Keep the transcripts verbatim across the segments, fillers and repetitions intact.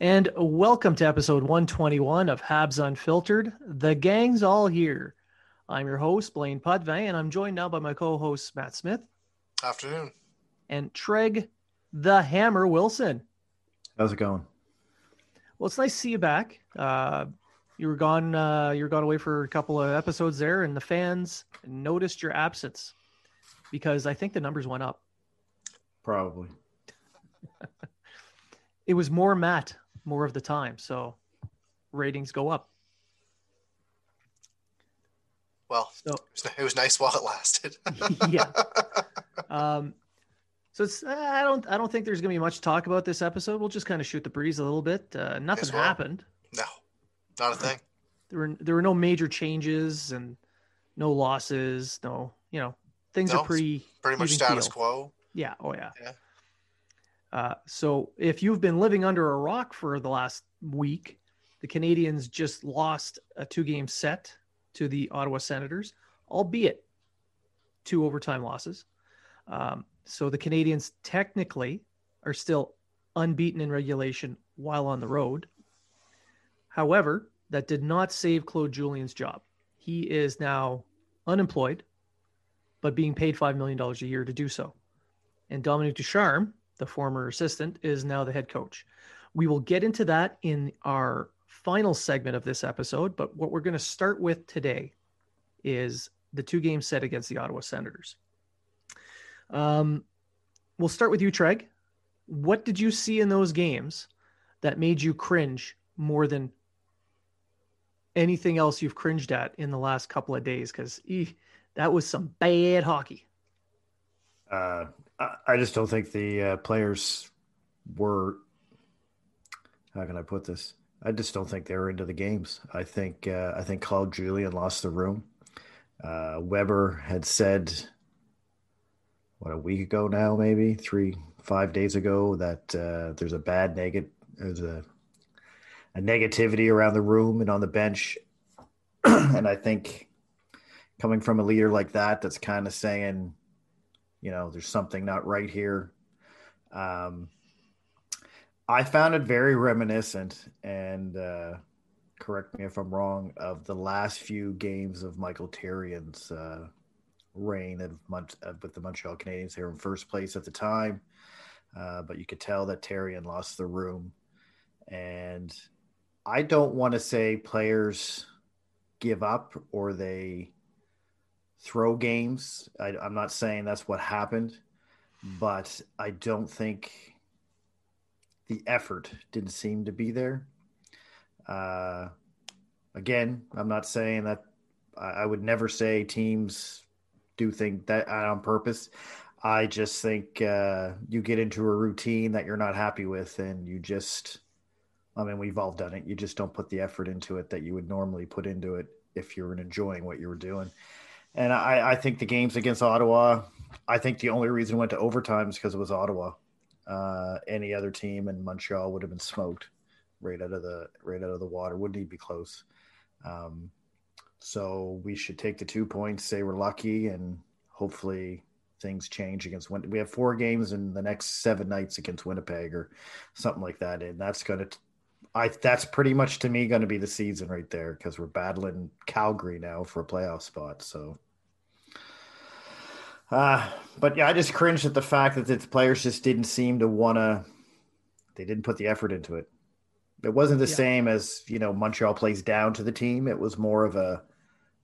And welcome to episode one twenty-one of Habs Unfiltered. The gang's all here. I'm your host, Blaine Potvin, and I'm joined now by my co-host, Matt Smith. Afternoon. And Treg the Hammer Wilson. How's it going? Well, it's nice to see you back. Uh, you were gone uh, you were gone away for a couple of episodes there, and the fans noticed your absence because I think the numbers went up. Probably. It was more Matt. More of the time, so ratings go up. Well, so, it was nice while it lasted. yeah. Um, so it's, I don't, I don't think there's going to be much talk about this episode. We'll just kind of shoot the breeze a little bit. Uh, nothing well. happened. No, not a thing. There were, there were no major changes and no losses. No, you know, things no, are pretty, pretty much status feel. quo. Yeah. Oh yeah. Yeah. Uh, so if you've been living under a rock for the last week, the Canadiens just lost a two-game set to the Ottawa Senators, albeit two overtime losses. Um, so the Canadiens technically are still unbeaten in regulation while on the road. However, that did not save Claude Julien's job. He is now unemployed, but being paid five million dollars a year to do so. And Dominique Ducharme, the former assistant, is now the head coach. We will get into that in our final segment of this episode, but what we're going to start with today is the two-game set against the Ottawa Senators. Um, we'll start with you, Treg. What did you see in those games that made you cringe more than anything else you've cringed at in the last couple of days? Because that was some bad hockey. Uh I just don't think the uh, players were – how can I put this? I just don't think they were into the games. I think uh, I think Claude Julien lost the room. Uh, Weber had said, what, a week ago now, maybe three, five days ago, that uh, there's a bad negative, there's a, a negativity around the room and on the bench. And I think coming from a leader like that, that's kind of saying, you know, there's something not right here. Um, I found it very reminiscent, and uh, correct me if I'm wrong, of the last few games of Michael Therrien's uh, reign of Mon- with the Montreal Canadiens. They were in first place at the time, uh, but you could tell that Therrien lost the room. And I don't want to say players give up or they throw games. I, I'm not saying that's what happened, but I don't think the effort didn't seem to be there. Uh, again, I'm not saying that I, I would never say teams do think that on purpose. I just think uh, you get into a routine that you're not happy with, and you just, I mean, we've all done it. You just don't put the effort into it that you would normally put into it if you were enjoying what you were doing. And I, I think the games against Ottawa, I think the only reason it went to overtime is because it was Ottawa. Uh, any other team in Montreal would have been smoked right out of the right out of the water. Wouldn't even be close. Um, so we should take the two points, say we're lucky, and hopefully things change against Win- we have four games in the next seven nights against Winnipeg or something like that, and that's going to I that's pretty much to me going to be the season right there, because we're battling Calgary now for a playoff spot. So, uh, but yeah, I just cringed at the fact that the players just didn't seem to want to. They didn't put the effort into it. It wasn't the yeah. same as, you know, Montreal plays down to the team. It was more of a,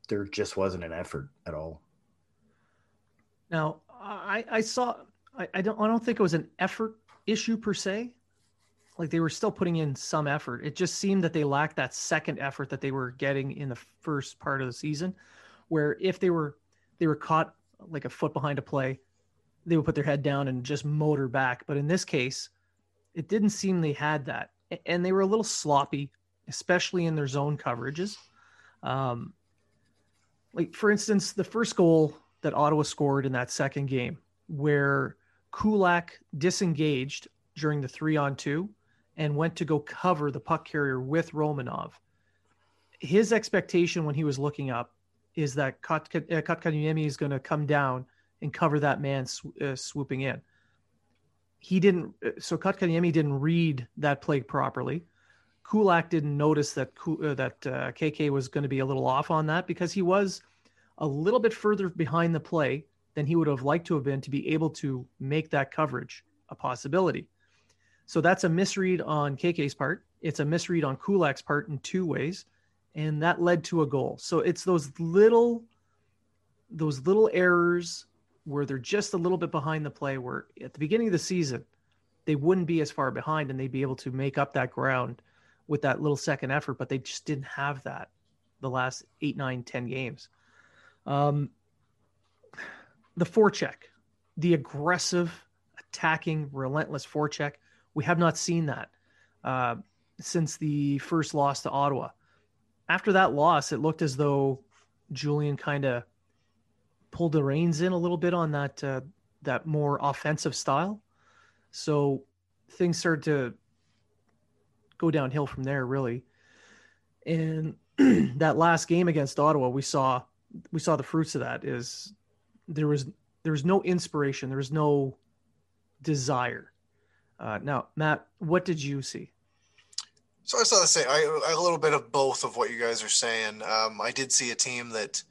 there just wasn't an effort at all. Now I, I saw I, I don't I don't think it was an effort issue per se. Like, they were still putting in some effort. It just seemed that they lacked that second effort that they were getting in the first part of the season, where if they were they were caught like a foot behind a play, they would put their head down and just motor back. But in this case, it didn't seem they had that. And they were a little sloppy, especially in their zone coverages. Um, like, for instance, the first goal that Ottawa scored in that second game, where Kulak disengaged during the three-on-two, and went to go cover the puck carrier with Romanov. His expectation when he was looking up is that Kotkaniemi is going to come down and cover that man sw- uh, swooping in. He didn't, so Kotkaniemi didn't read that play properly. Kulak didn't notice that uh, that uh, K K was going to be a little off on that, because he was a little bit further behind the play than he would have liked to have been to be able to make that coverage a possibility. So that's a misread on K K's part. It's a misread on Kulak's part in two ways, and that led to a goal. So it's those little, those little errors where they're just a little bit behind the play, where at the beginning of the season, they wouldn't be as far behind and they'd be able to make up that ground with that little second effort, but they just didn't have that the last eight, nine, ten games. Um, the forecheck, the aggressive, attacking, relentless forecheck. We have not seen that uh, since the first loss to Ottawa. After that loss, it looked as though Julian kind of pulled the reins in a little bit on that uh, that more offensive style. So things started to go downhill from there, really. And that last game against Ottawa, we saw we saw the fruits of that. Is there was there was no inspiration, there was no desire. Uh, now, Matt, what did you see? So I saw the same, I, I, a little bit of both of what you guys are saying. Um, I did see a team that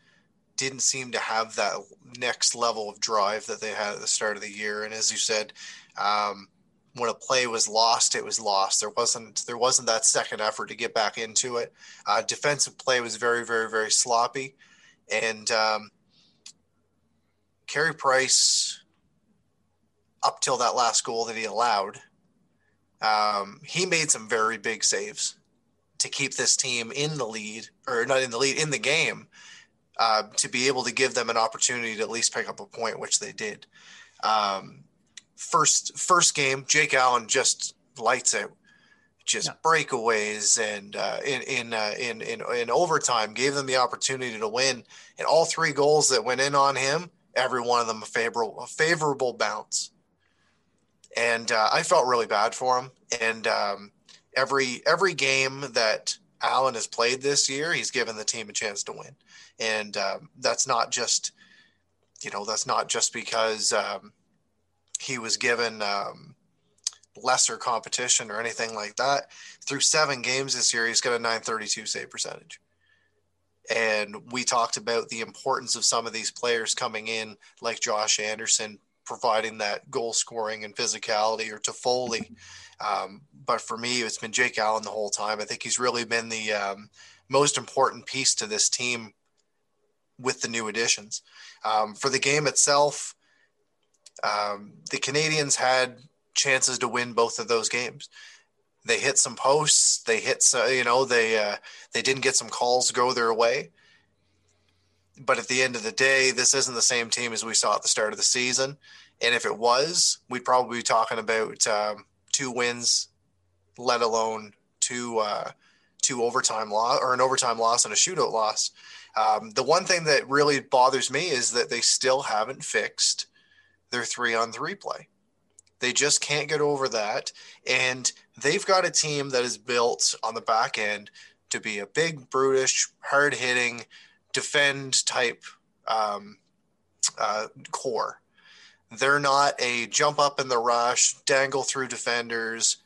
didn't seem to have that next level of drive that they had at the start of the year. And as you said, um, when a play was lost, it was lost. There wasn't there wasn't that second effort to get back into it. Uh, defensive play was very, very, very sloppy. And um, Carey Price, up till that last goal that he allowed, um, he made some very big saves to keep this team in the lead, or not in the lead, in the game, uh, to be able to give them an opportunity to at least pick up a point, which they did. Um, first, first game, Jake Allen just lights out. just yeah. breakaways and uh, in in, uh, in in in overtime gave them the opportunity to win. And all three goals that went in on him, every one of them a favorable a favorable bounce. And uh, I felt really bad for him. And um, every every game that Allen has played this year, he's given the team a chance to win. And um, that's not just, you know, that's not just because um, he was given um, lesser competition or anything like that. Through seven games this year, he's got a nine thirty-two save percentage. And we talked about the importance of some of these players coming in, like Josh Anderson, providing that goal scoring and physicality, or Toffoli. Um, but for me, it's been Jake Allen the whole time. I think he's really been the um, most important piece to this team with the new additions. Um, for the game itself, um, the Canadians had chances to win both of those games. They hit some posts. They hit, some, you know, they uh, they didn't get some calls go their way. But at the end of the day, this isn't the same team as we saw at the start of the season. And if it was, we'd probably be talking about um, two wins, let alone two uh, two overtime loss or an overtime loss and a shootout loss. Um, the one thing that really bothers me is that they still haven't fixed their three-on-three play. They just can't get over that. And they've got a team that is built on the back end to be a big, brutish, hard-hitting, defend type um, uh, core. They're not a jump up in the rush, dangle through defenders,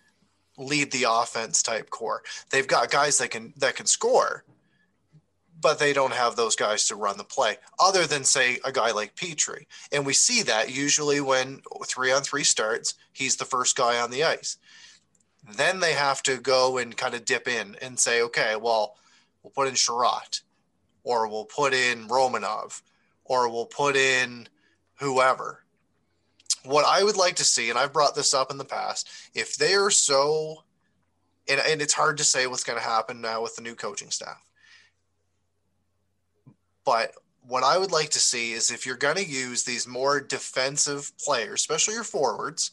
lead the offense type core. They've got guys that can that can score, but they don't have those guys to run the play other than, say, a guy like Petrie. And we see that usually when three on three starts, he's the first guy on the ice. Then they have to go and kind of dip in and say, okay, well, we'll put in Sherratt, or we'll put in Romanov, or we'll put in whoever. What I would like to see, and I've brought this up in the past, if they are so, and, and it's hard to say what's going to happen now with the new coaching staff, but what I would like to see is if you're going to use these more defensive players, especially your forwards,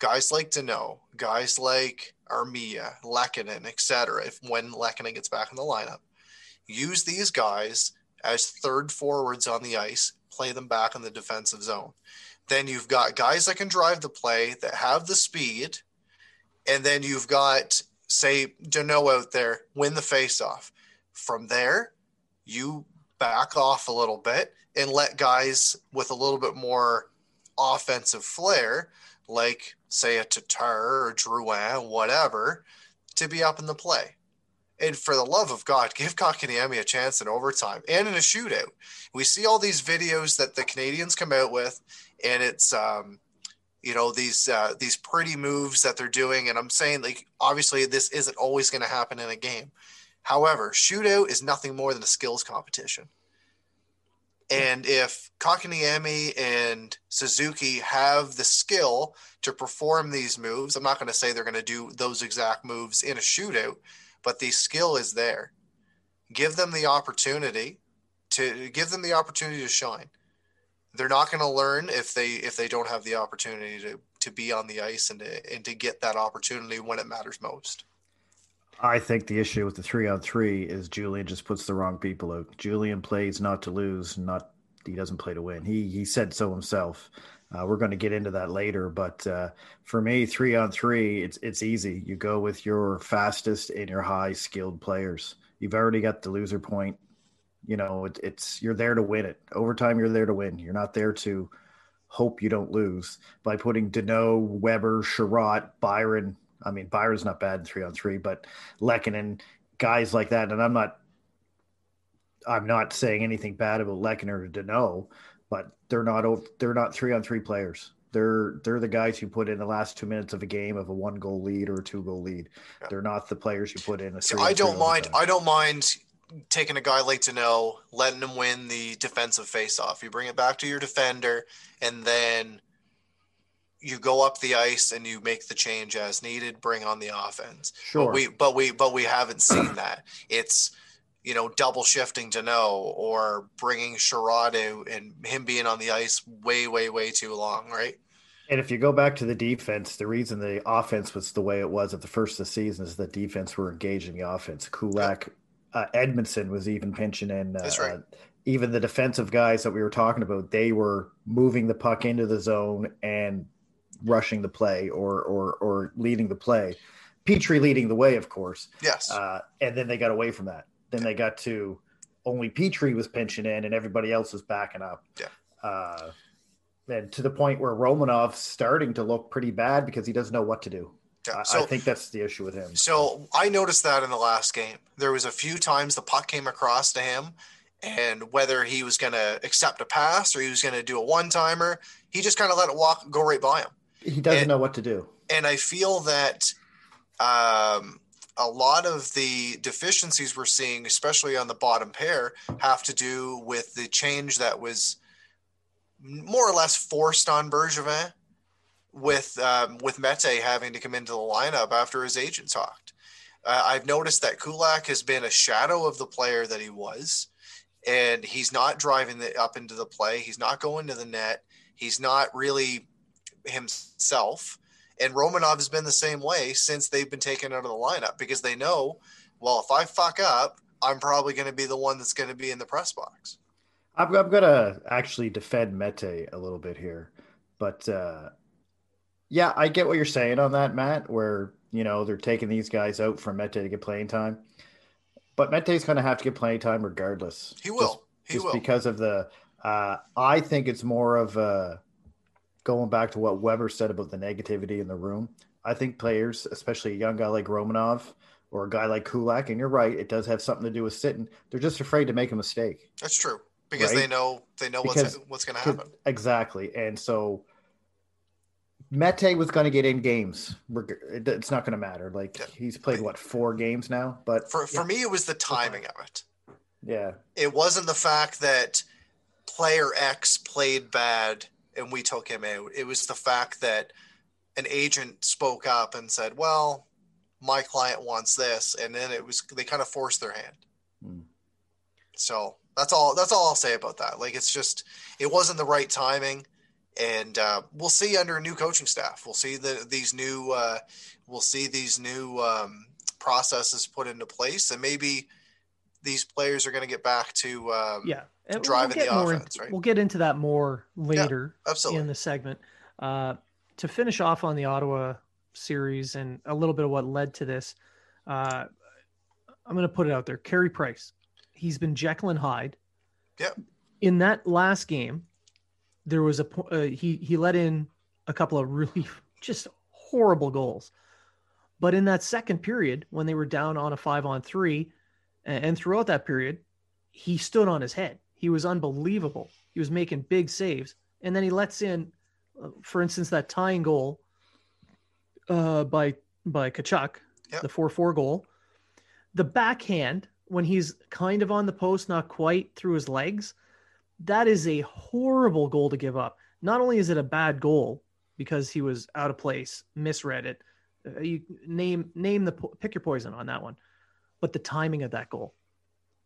guys like Deneau, guys like Armia, Lehkonen, et cetera, if when Lehkonen gets back in the lineup, use these guys as third forwards on the ice, play them back in the defensive zone. Then you've got guys that can drive the play, that have the speed, and then you've got, say, Deneau out there, win the faceoff. From there, you back off a little bit and let guys with a little bit more offensive flair, like, say, a Tatar or Drouin, whatever, to be up in the play. And for the love of God, give Kotkaniemi a chance in overtime and in a shootout. We see all these videos that the Canadians come out with, and it's, um, you know, these uh, these pretty moves that they're doing. And I'm saying, like, obviously this isn't always going to happen in a game. However, shootout is nothing more than a skills competition. And if Kotkaniemi and Suzuki have the skill to perform these moves, I'm not going to say they're going to do those exact moves in a shootout, but the skill is there. Give them the opportunity to give them the opportunity to shine. They're not going to learn if they if they don't have the opportunity to to be on the ice and to, and to get that opportunity when it matters most. I think the issue with the three on three is Julian just puts the wrong people out. Julian plays not to lose, not he doesn't play to win. He he said so himself. Uh, we're going to get into that later, but uh, for me, three on three, it's it's easy. You go with your fastest and your high skilled players. You've already got the loser point. You know, it, it's you're there to win it. Overtime, you're there to win. You're not there to hope you don't lose by putting Deneau, Weber, Sherratt, Byron. I mean, Byron's not bad in three on three, but Lehkonen, guys like that. And I'm not, I'm not saying anything bad about Lehkonen or Deneau, but they're not they're not three on three players. They're they're the guys you put in the last two minutes of a game of a one goal lead or a two goal lead. Yeah. They're not the players you put in a three. I don't mind. I don't mind taking a guy like Deneau, letting him win the defensive faceoff. You bring it back to your defender, and then you go up the ice and you make the change as needed. Bring on the offense. Sure. But we but we but we haven't seen that. It's, you know, double shifting Deneau or bringing Sherratt and him being on the ice way, way, way too long, right? And if you go back to the defense, the reason the offense was the way it was at the first of the season is the defense were engaging the offense. Kulak, yeah. uh, Edmondson was even pinching in. Uh, That's right. Even the defensive guys that we were talking about, they were moving the puck into the zone and rushing the play or or or leading the play. Petrie leading the way, of course. Yes. Uh, and then they got away from that. Then they got to only Petrie was pinching in and everybody else was backing up. Yeah. Uh, and to the point where Romanov's starting to look pretty bad because he doesn't know what to do. Yeah. So, I think that's the issue with him. So I noticed that in the last game. There was a few times the puck came across to him, and whether he was going to accept a pass or he was going to do a one-timer, he just kind of let it walk, go right by him. He doesn't and, know what to do. And I feel that um, a lot of the deficiencies we're seeing, especially on the bottom pair, have to do with the change that was more or less forced on Bergevin with, um, with Mete having to come into the lineup after his agent talked. Uh, I've noticed that Kulak has been a shadow of the player that he was. And he's not driving it up into the play. He's not going to the net. He's not really himself. And Romanov has been the same way since they've been taken out of the lineup because they know, well, if I fuck up, I'm probably going to be the one that's going to be in the press box. I'm, I'm going to actually defend Mete a little bit here. But, uh, yeah, I get what you're saying on that, Matt, where, you know, they're taking these guys out for Mete to get playing time. But Mete's going to have to get playing time regardless. He will. Just, he just will. Because of the uh, – I think it's more of a, going back to what Weber said about the negativity in the room. I think players, especially a young guy like Romanov or a guy like Kulak, and you're right, it does have something to do with sitting. They're just afraid to make a mistake. That's true because right? they know they know because, what's, what's going to happen. Exactly. And so Mete was going to get in games. It's not going to matter. Like yeah. he's played what four games now, but for, for yeah. me, it was the timing of it. Yeah. It wasn't the fact that player X played bad and we took him out. It was the fact that an agent spoke up and said, well, my client wants this. And then it was, they kind of forced their hand. Mm. So that's all, that's all I'll say about that. Like, it's just, it wasn't the right timing. And uh, we'll see under a new coaching staff. We'll see the, these new, uh, we'll see these new um, processes put into place, and maybe these players are going to get back to um, yeah. driving we'll the offense. In, right? We'll get into that more later yeah, in the segment. Uh, to finish off on the Ottawa series and a little bit of what led to this, uh, I'm going to put it out there. Carey Price, he's been Jekyll and Hyde. Yeah. In that last game. There was a uh, he he let in a couple of really just horrible goals, but in that second period when they were down on a five on three, and, and throughout that period, he stood on his head. He was unbelievable. He was making big saves, and then he lets in, uh, for instance, that tying goal uh, by by Kachuk, yep. the four four goal, the backhand when he's kind of on the post, not quite through his legs. That is a horrible goal to give up. Not only is it a bad goal because he was out of place, misread it. Uh, you name name the pick your poison on that one, but the timing of that goal.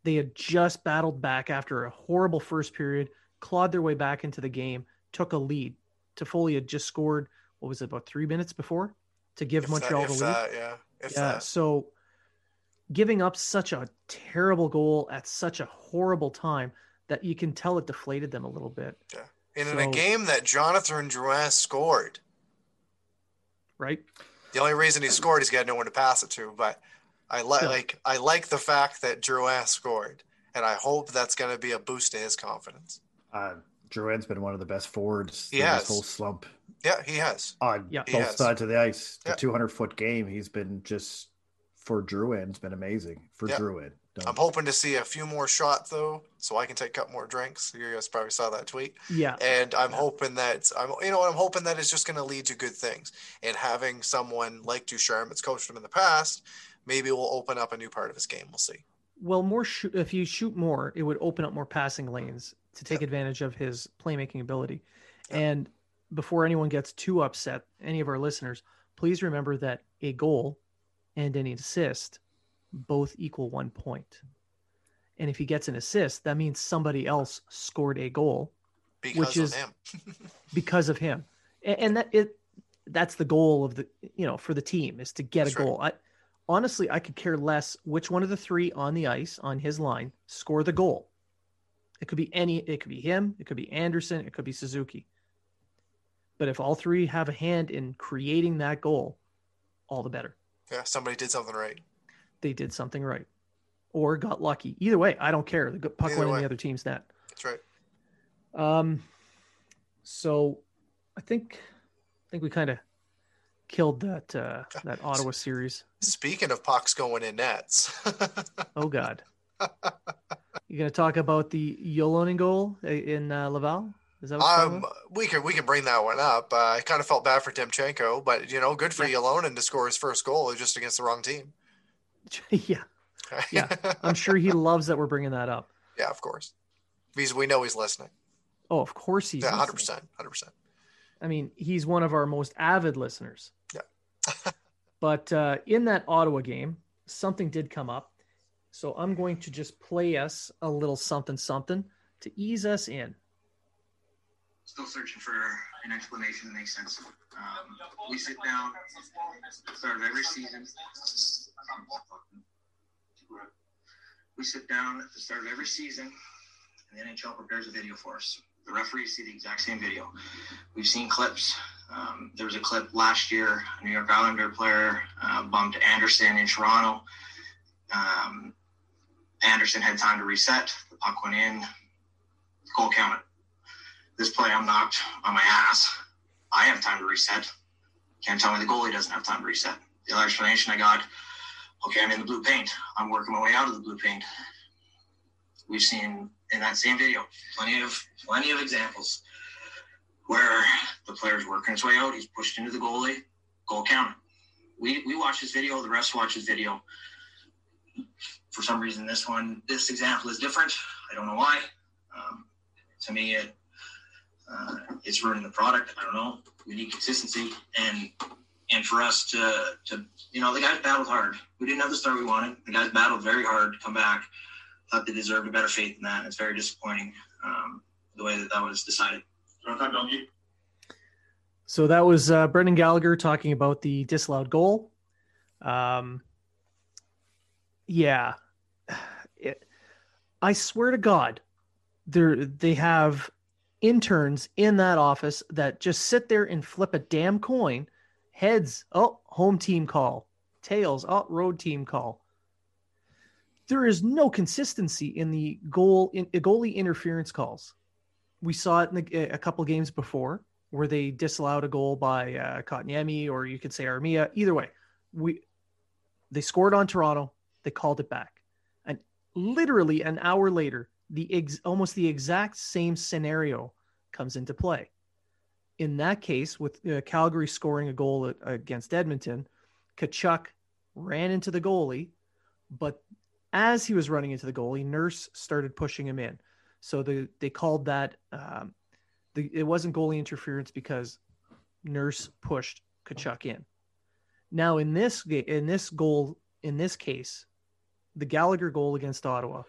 They had just battled back after a horrible first period, clawed their way back into the game, took a lead. Toffoli had just scored. What was it, about three minutes before to give if Montreal that, the lead? That, yeah. If yeah. That. So giving up such a terrible goal at such a horrible time. That you can tell it deflated them a little bit. Yeah. And so, in a game that Jonathan Drouin scored. Right. The only reason he scored is he had no one to pass it to. But I li- yeah. like I like the fact that Drouin scored. And I hope that's going to be a boost to his confidence. Uh, Drouin's been one of the best forwards in this whole slump. Yeah, he has. On yeah. both has. sides of the ice. The two hundred foot yeah. game, he's been just, for Drouin, it's been amazing. For yeah. Drouin. Don't. I'm hoping to see a few more shots, though, so I can take a couple more drinks. You guys probably saw that tweet. Yeah. And I'm yeah. hoping that I'm, you know, I'm hoping that it's just going to lead to good things. And having someone like Ducharme that's coached him in the past, maybe will open up a new part of his game. We'll see. Well, more sh- if you shoot more, it would open up more passing lanes to take yeah. advantage of his playmaking ability. Yeah. And before anyone gets too upset, any of our listeners, please remember that a goal and an assist both equal one point. And if he gets an assist, that means somebody else scored a goal, because which is him. because of him. and that it that's the goal of the, you know, for the team is to get that's a goal. Right. I honestly, I could care less which one of the three on the ice on his line score the goal. It could be any, it could be him, it could be Anderson, it could be Suzuki. But if all three have a hand in creating that goal, all the better. Yeah, somebody did something right. They did something right. Or got lucky. Either way, I don't care. The puck went in the other team's net. That's right. Um, so I think I think we kind of killed that uh, that Ottawa series. Speaking of pucks going in nets. Oh, God. You're going to talk about the Jalonen goal in uh, Laval? Is that what um, we can we can bring that one up. Uh, I kind of felt bad for Demchenko, but, you know, good for yeah. Jalonen to score his first goal just against the wrong team. Yeah. Yeah. I'm sure he loves that we're bringing that up. Yeah, of course. Because we know he's listening. Oh, of course he's yeah, one hundred percent, listening. one hundred percent. I mean, he's one of our most avid listeners. Yeah. But uh, in that Ottawa game, something did come up. So I'm going to just play us a little something, something to ease us in. Still searching for an explanation that makes sense. Um, we sit down at the start of every season. We sit down at the start of every season, and the N H L prepares a video for us. The referees see the exact same video. We've seen clips. Um, there was a clip last year, a New York Islander player uh, bumped Anderson in Toronto. Um, Anderson had time to reset. The puck went in. The goal counted. This play, I'm knocked on my ass. I have time to reset. Can't tell me the goalie doesn't have time to reset. The other explanation I got, okay, I'm in the blue paint. I'm working my way out of the blue paint. We've seen in that same video plenty of plenty of examples where the player's working his way out. He's pushed into the goalie. Goal counted. We we watch this video. The refs watch this video. For some reason, this one, this example is different. I don't know why. Um, to me, it. Uh, it's ruining the product. I don't know. We need consistency, and and for us to to you know the guys battled hard. We didn't have the start we wanted. The guys battled very hard to come back. Thought they deserved a better fate than that. It's very disappointing um, the way that that was decided. So that was uh, Brendan Gallagher talking about the disallowed goal. Um, yeah, it, I swear to God, there they have. Interns in that office that just sit there and flip a damn coin. Heads, oh, home team call. Tails, oh, road team call. There is no consistency in the goal in goalie interference calls. We saw it in the, a couple games before where they disallowed a goal by uh, Kotkaniemi, or you could say Armia. Either way, we they scored on Toronto. They called it back, and literally an hour later. The ex- almost the exact same scenario comes into play. In that case, with uh, Calgary scoring a goal at, against Edmonton, Tkachuk ran into the goalie, but as he was running into the goalie, Nurse started pushing him in. So the, they called that um, the, it wasn't goalie interference because Nurse pushed Tkachuk in. Now in this in this goal in this case, the Gallagher goal against Ottawa.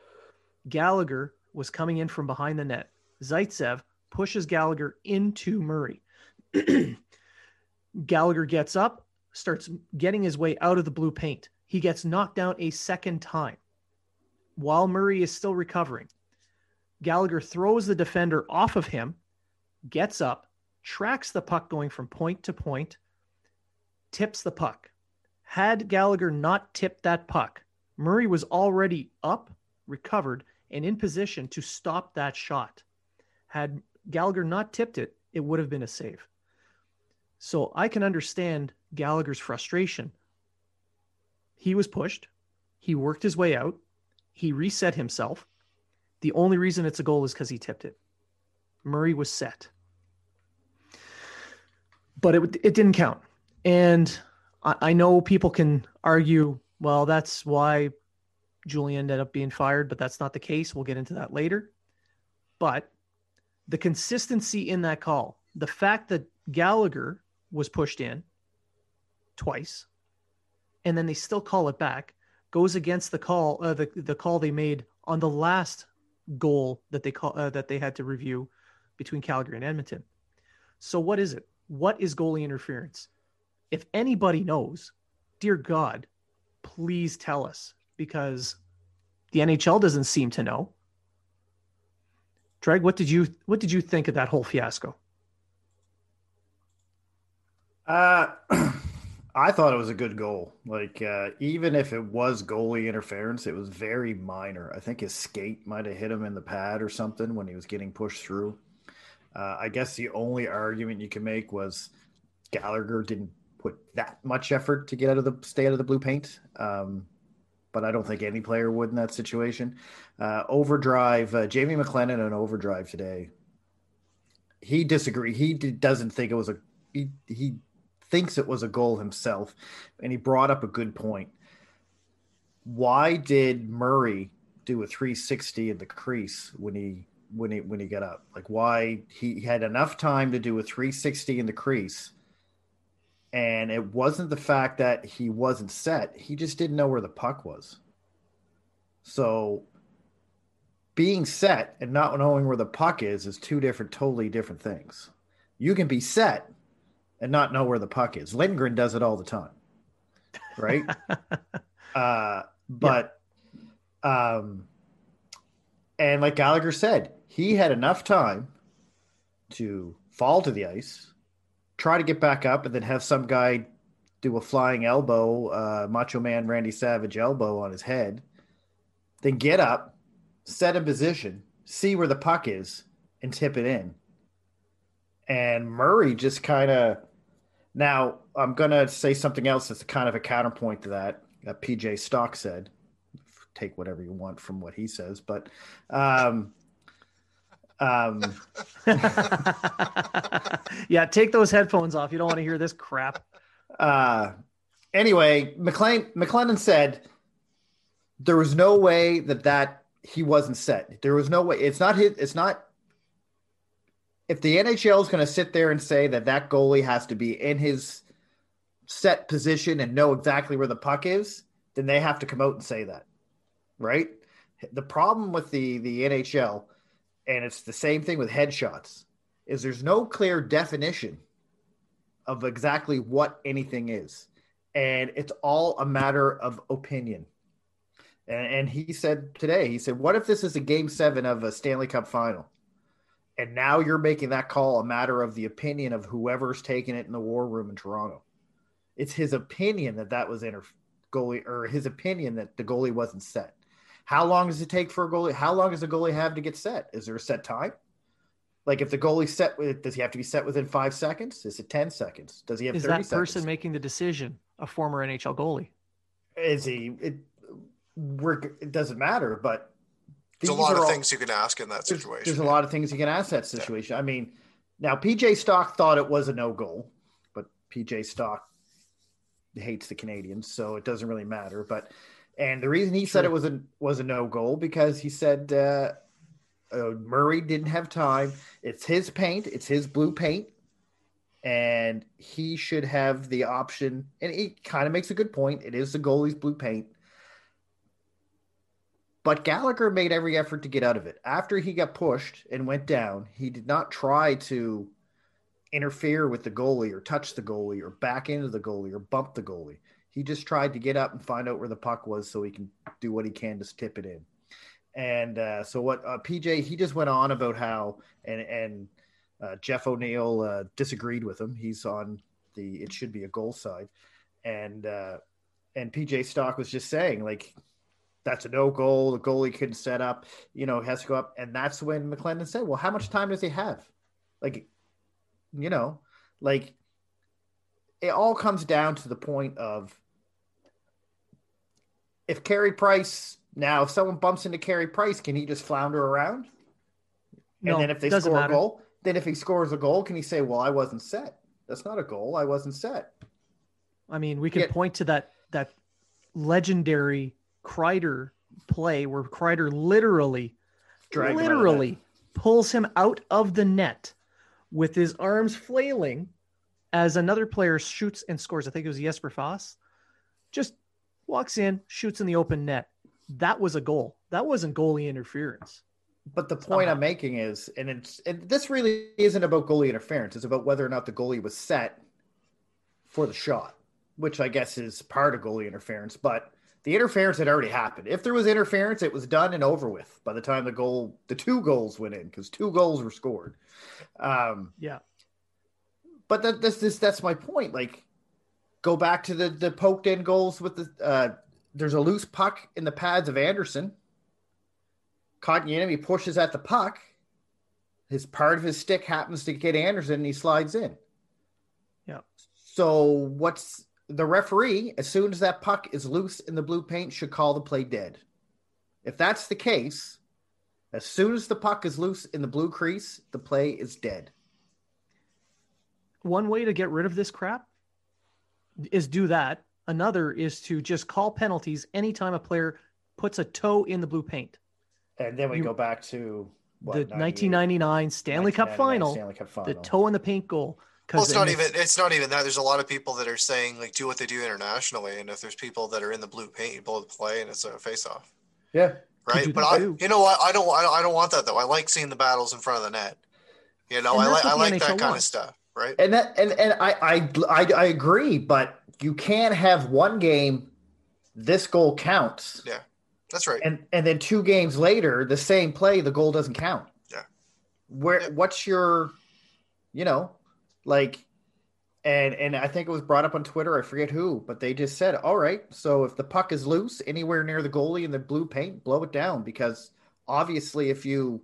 Gallagher was coming in from behind the net. Zaitsev pushes Gallagher into Murray. Gallagher gets up, starts getting his way out of the blue paint. He gets knocked down a second time while Murray is still recovering. Gallagher throws the defender off of him, gets up, tracks the puck going from point to point, tips the puck. Had Gallagher not tipped that puck, Murray was already up, recovered, and in position to stop that shot. Had Gallagher not tipped it, it would have been a save. So I can understand Gallagher's frustration. He was pushed. He worked his way out. He reset himself. The only reason it's a goal is because he tipped it. Murray was set. But it, it didn't count. And I, I know people can argue, well, that's why Julian ended up being fired, but that's not the case. We'll get into that later. But the consistency in that call, the fact that Gallagher was pushed in twice, and then they still call it back, goes against the call, uh, the the call they made on the last goal that they call uh, that they had to review between Calgary and Edmonton. So what is it? what is goalie interference? If anybody knows, dear God, please tell us, because the N H L doesn't seem to know. Dreg, what did you what did you think of that whole fiasco? Uh, I thought it was a good goal. Like, uh, even if it was goalie interference, it was very minor. I think his skate might have hit him in the pad or something when he was getting pushed through. Uh, I guess the only argument you can make was Gallagher didn't put that much effort to get out of the stay out of the blue paint. Um, but I don't think any player would in that situation. Uh, overdrive, uh, Jamie McLennan on overdrive today. He disagreed. He did, doesn't think it was a he, he thinks it was a goal himself, and he brought up a good point. Why did Murray do a three sixty in the crease when he when he when he got up? Like, why? He had enough time to do a three sixty in the crease, and it wasn't the fact that he wasn't set. He just didn't know where the puck was. So being set and not knowing where the puck is is two different, totally different things. You can be set and not know where the puck is. Lindgren does it all the time, right? uh, but yeah. um, and like Gallagher said, he had enough time to fall to the ice, try to get back up, and then have some guy do a flying elbow, uh, Macho Man Randy Savage elbow on his head, then get up, set a position, see where the puck is, and tip it in. And Murray just kind of – now, I'm going to say something else that's kind of a counterpoint to that, that P J Stock said. Take whatever you want from what he says, but um, – Um, yeah, take those headphones off. You don't want to hear this crap. Uh, anyway, McLean, McLennan said there was no way that, that he wasn't set. There was no way. It's not his, it's not. If the N H L is going to sit there and say that that goalie has to be in his set position and know exactly where the puck is, then they have to come out and say that, right? The problem with the, the N H L, and it's the same thing with headshots, is there's no clear definition of exactly what anything is. And it's all a matter of opinion. And, and he said today, he said, what if this is a game seven of a Stanley Cup final? And now you're making that call a matter of the opinion of whoever's taking it in the war room in Toronto. It's his opinion that that was inter- goalie, or his opinion that the goalie wasn't set. How long does it take for a goalie? How long does a goalie have to get set? Is there a set time? Like, if the goalie's set, does he have to be set within five seconds? Is it ten seconds? Does he have thirty seconds? Is that person making the decision a former N H L goalie? Is he? It, we're, it doesn't matter, but there's a lot of all, things you can ask in that situation. There's, there's yeah. a lot of things you can ask that situation. Yeah. I mean, now P J Stock thought it was a no goal, but P J Stock hates the Canadians, so it doesn't really matter. But And the reason he sure. said it was a, was a no goal, because he said uh, uh, Murray didn't have time. It's his paint. It's his blue paint. And he should have the option. And he kind of makes a good point. It is the goalie's blue paint. But Gallagher made every effort to get out of it. After he got pushed and went down, he did not try to interfere with the goalie or touch the goalie or back into the goalie or bump the goalie. He just tried to get up and find out where the puck was so he can do what he can to tip it in. And uh, so what uh, P J, he just went on about how, and, and uh, Jeff O'Neill uh, disagreed with him. He's on the, it should be a goal side. And, uh, and P J Stock was just saying, like, that's a no goal. The goalie couldn't set up, you know, has to go up. And that's when McLennan said, well, how much time does he have? Like, you know, like it all comes down to the point of, if Carey Price, now if someone bumps into Carey Price, can he just flounder around? No, and then if they score matter. a goal, then if he scores a goal, can he say, well, I wasn't set? That's not a goal. I wasn't set. I mean, we could point to that, that legendary Kreider play where Kreider literally, Dragged literally him pulls him out of the net with his arms flailing as another player shoots and scores. I think it was Jesper Foss. Just walks in, shoots in the open net. That was a goal. That wasn't goalie interference. But the point Somehow. I'm making is, and it's and this really isn't about goalie interference. It's about whether or not the goalie was set for the shot, which I guess is part of goalie interference. But the interference had already happened. If there was interference, it was done and over with by the time the goal, the two goals went in, because two goals were scored. Um, yeah. But that, this, this, that's my point. Like, go back to the the poked in goals with the. Uh, there's a loose puck in the pads of Anderson. Kotkaniemi pushes at the puck. His part of his stick happens to get Anderson, and he slides in. Yeah. So what's the referee? As soon as that puck is loose in the blue paint, should call the play dead. If that's the case, as soon as the puck is loose in the blue crease, the play is dead. One way to get rid of this crap is do that. Another is to just call penalties anytime a player puts a toe in the blue paint. And then we you, go back to what, the nineteen ninety-nine Stanley Cup final, Stanley Cup final, the toe in the paint goal. Well, it's not even it's not even that. There's a lot of people that are saying, like, do what they do internationally, and if there's people that are in the blue paint, you blow the play, and it's a face-off. Yeah, right. But I, you know what? I don't. I don't want that though. I like seeing the battles in front of the net. You know, I like I like that kind of stuff, right? And that and and I I I, I agree, but you can't have one game. This goal counts. Yeah. That's right. And and then two games later, the same play, the goal doesn't count. Yeah. Where yeah. What's your, you know, like, and and I think it was brought up on Twitter, I forget who, but they just said, all right, so if the puck is loose anywhere near the goalie in the blue paint, blow it down, because obviously if you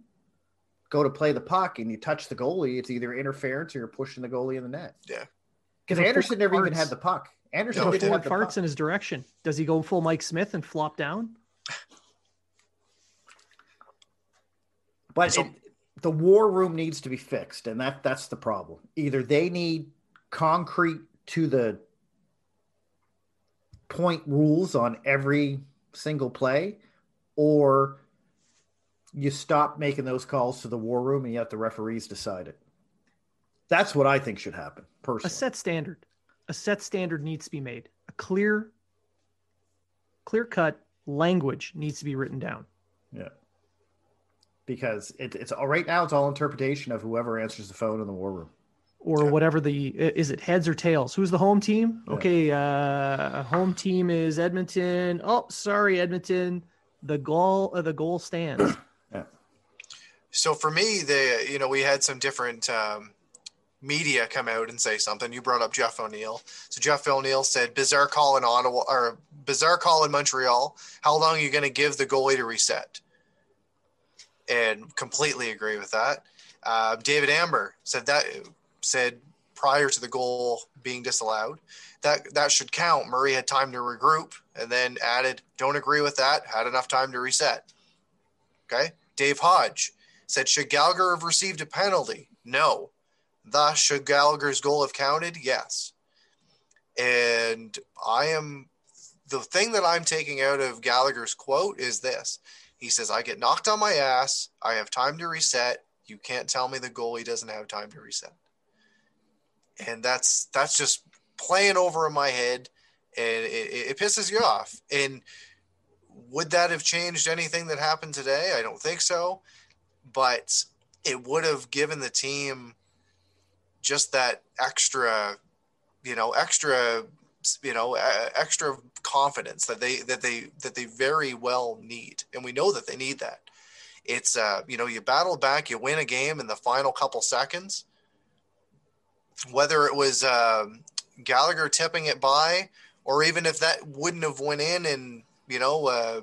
go to play the puck and you touch the goalie, it's either interference or you're pushing the goalie in the net. Yeah. Because Anderson never farts. even had the puck. Anderson no, never had the farts puck. in his direction. Does he go full Mike Smith and flop down? But so, it, the war room needs to be fixed, and that that's the problem. Either they need concrete to the point rules on every single play, or you stop making those calls to the war room and you let the referees decide it. That's what I think should happen, personally. A set standard. A set standard needs to be made. A clear, clear-cut language needs to be written down. Yeah. Because it, it's all right now. It's all interpretation of whoever answers the phone in the war room, or yeah. whatever the is it heads or tails. Who's the home team? Yeah. Okay, uh, home team is Edmonton. Oh, sorry, Edmonton. The goal, uh, the goal stands. Yeah. So for me, the you know we had some different um, media come out and say something. You brought up Jeff O'Neill. So Jeff O'Neill said, "Bizarre call in Ottawa or bizarre call in Montreal. How long are you going to give the goalie to reset?" And completely agree with that. Uh, David Amber said that said prior to the goal being disallowed, that that should count. Murray had time to regroup, and then added, "Don't agree with that. Had enough time to reset." Okay. Dave Hodge said, "Should Gallagher have received a penalty? No. Thus, should Gallagher's goal have counted? Yes." And I am the thing that I'm taking out of Gallagher's quote is this. He says, "I get knocked on my ass. I have time to reset. You can't tell me the goalie doesn't have time to reset." And that's that's just playing over in my head, and it, it pisses you off. And would that have changed anything that happened today? I don't think so. But it would have given the team just that extra, you know, extra, you know, extra confidence that they that they that they very well need, and we know that they need that. It's uh you know you battle back, you win a game in the final couple seconds, whether it was um Gallagher tipping it by, or even if that wouldn't have went in, and you know uh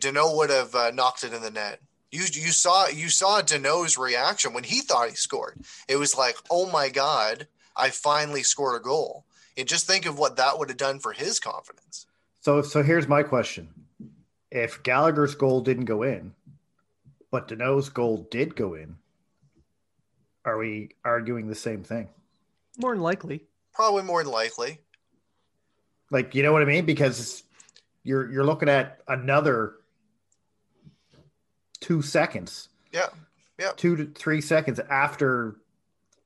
Deneau would have uh, knocked it in the net. You you saw you saw Deneau's reaction when he thought he scored. It was like, oh my god, I finally scored a goal. And just think of what that would have done for his confidence. So, so here's my question. If Gallagher's goal didn't go in, but Deneau's goal did go in, are we arguing the same thing? More than likely. Probably more than likely. Like, you know what I mean? Because you're, you're looking at another two seconds. Yeah. Yeah. Two to three seconds after,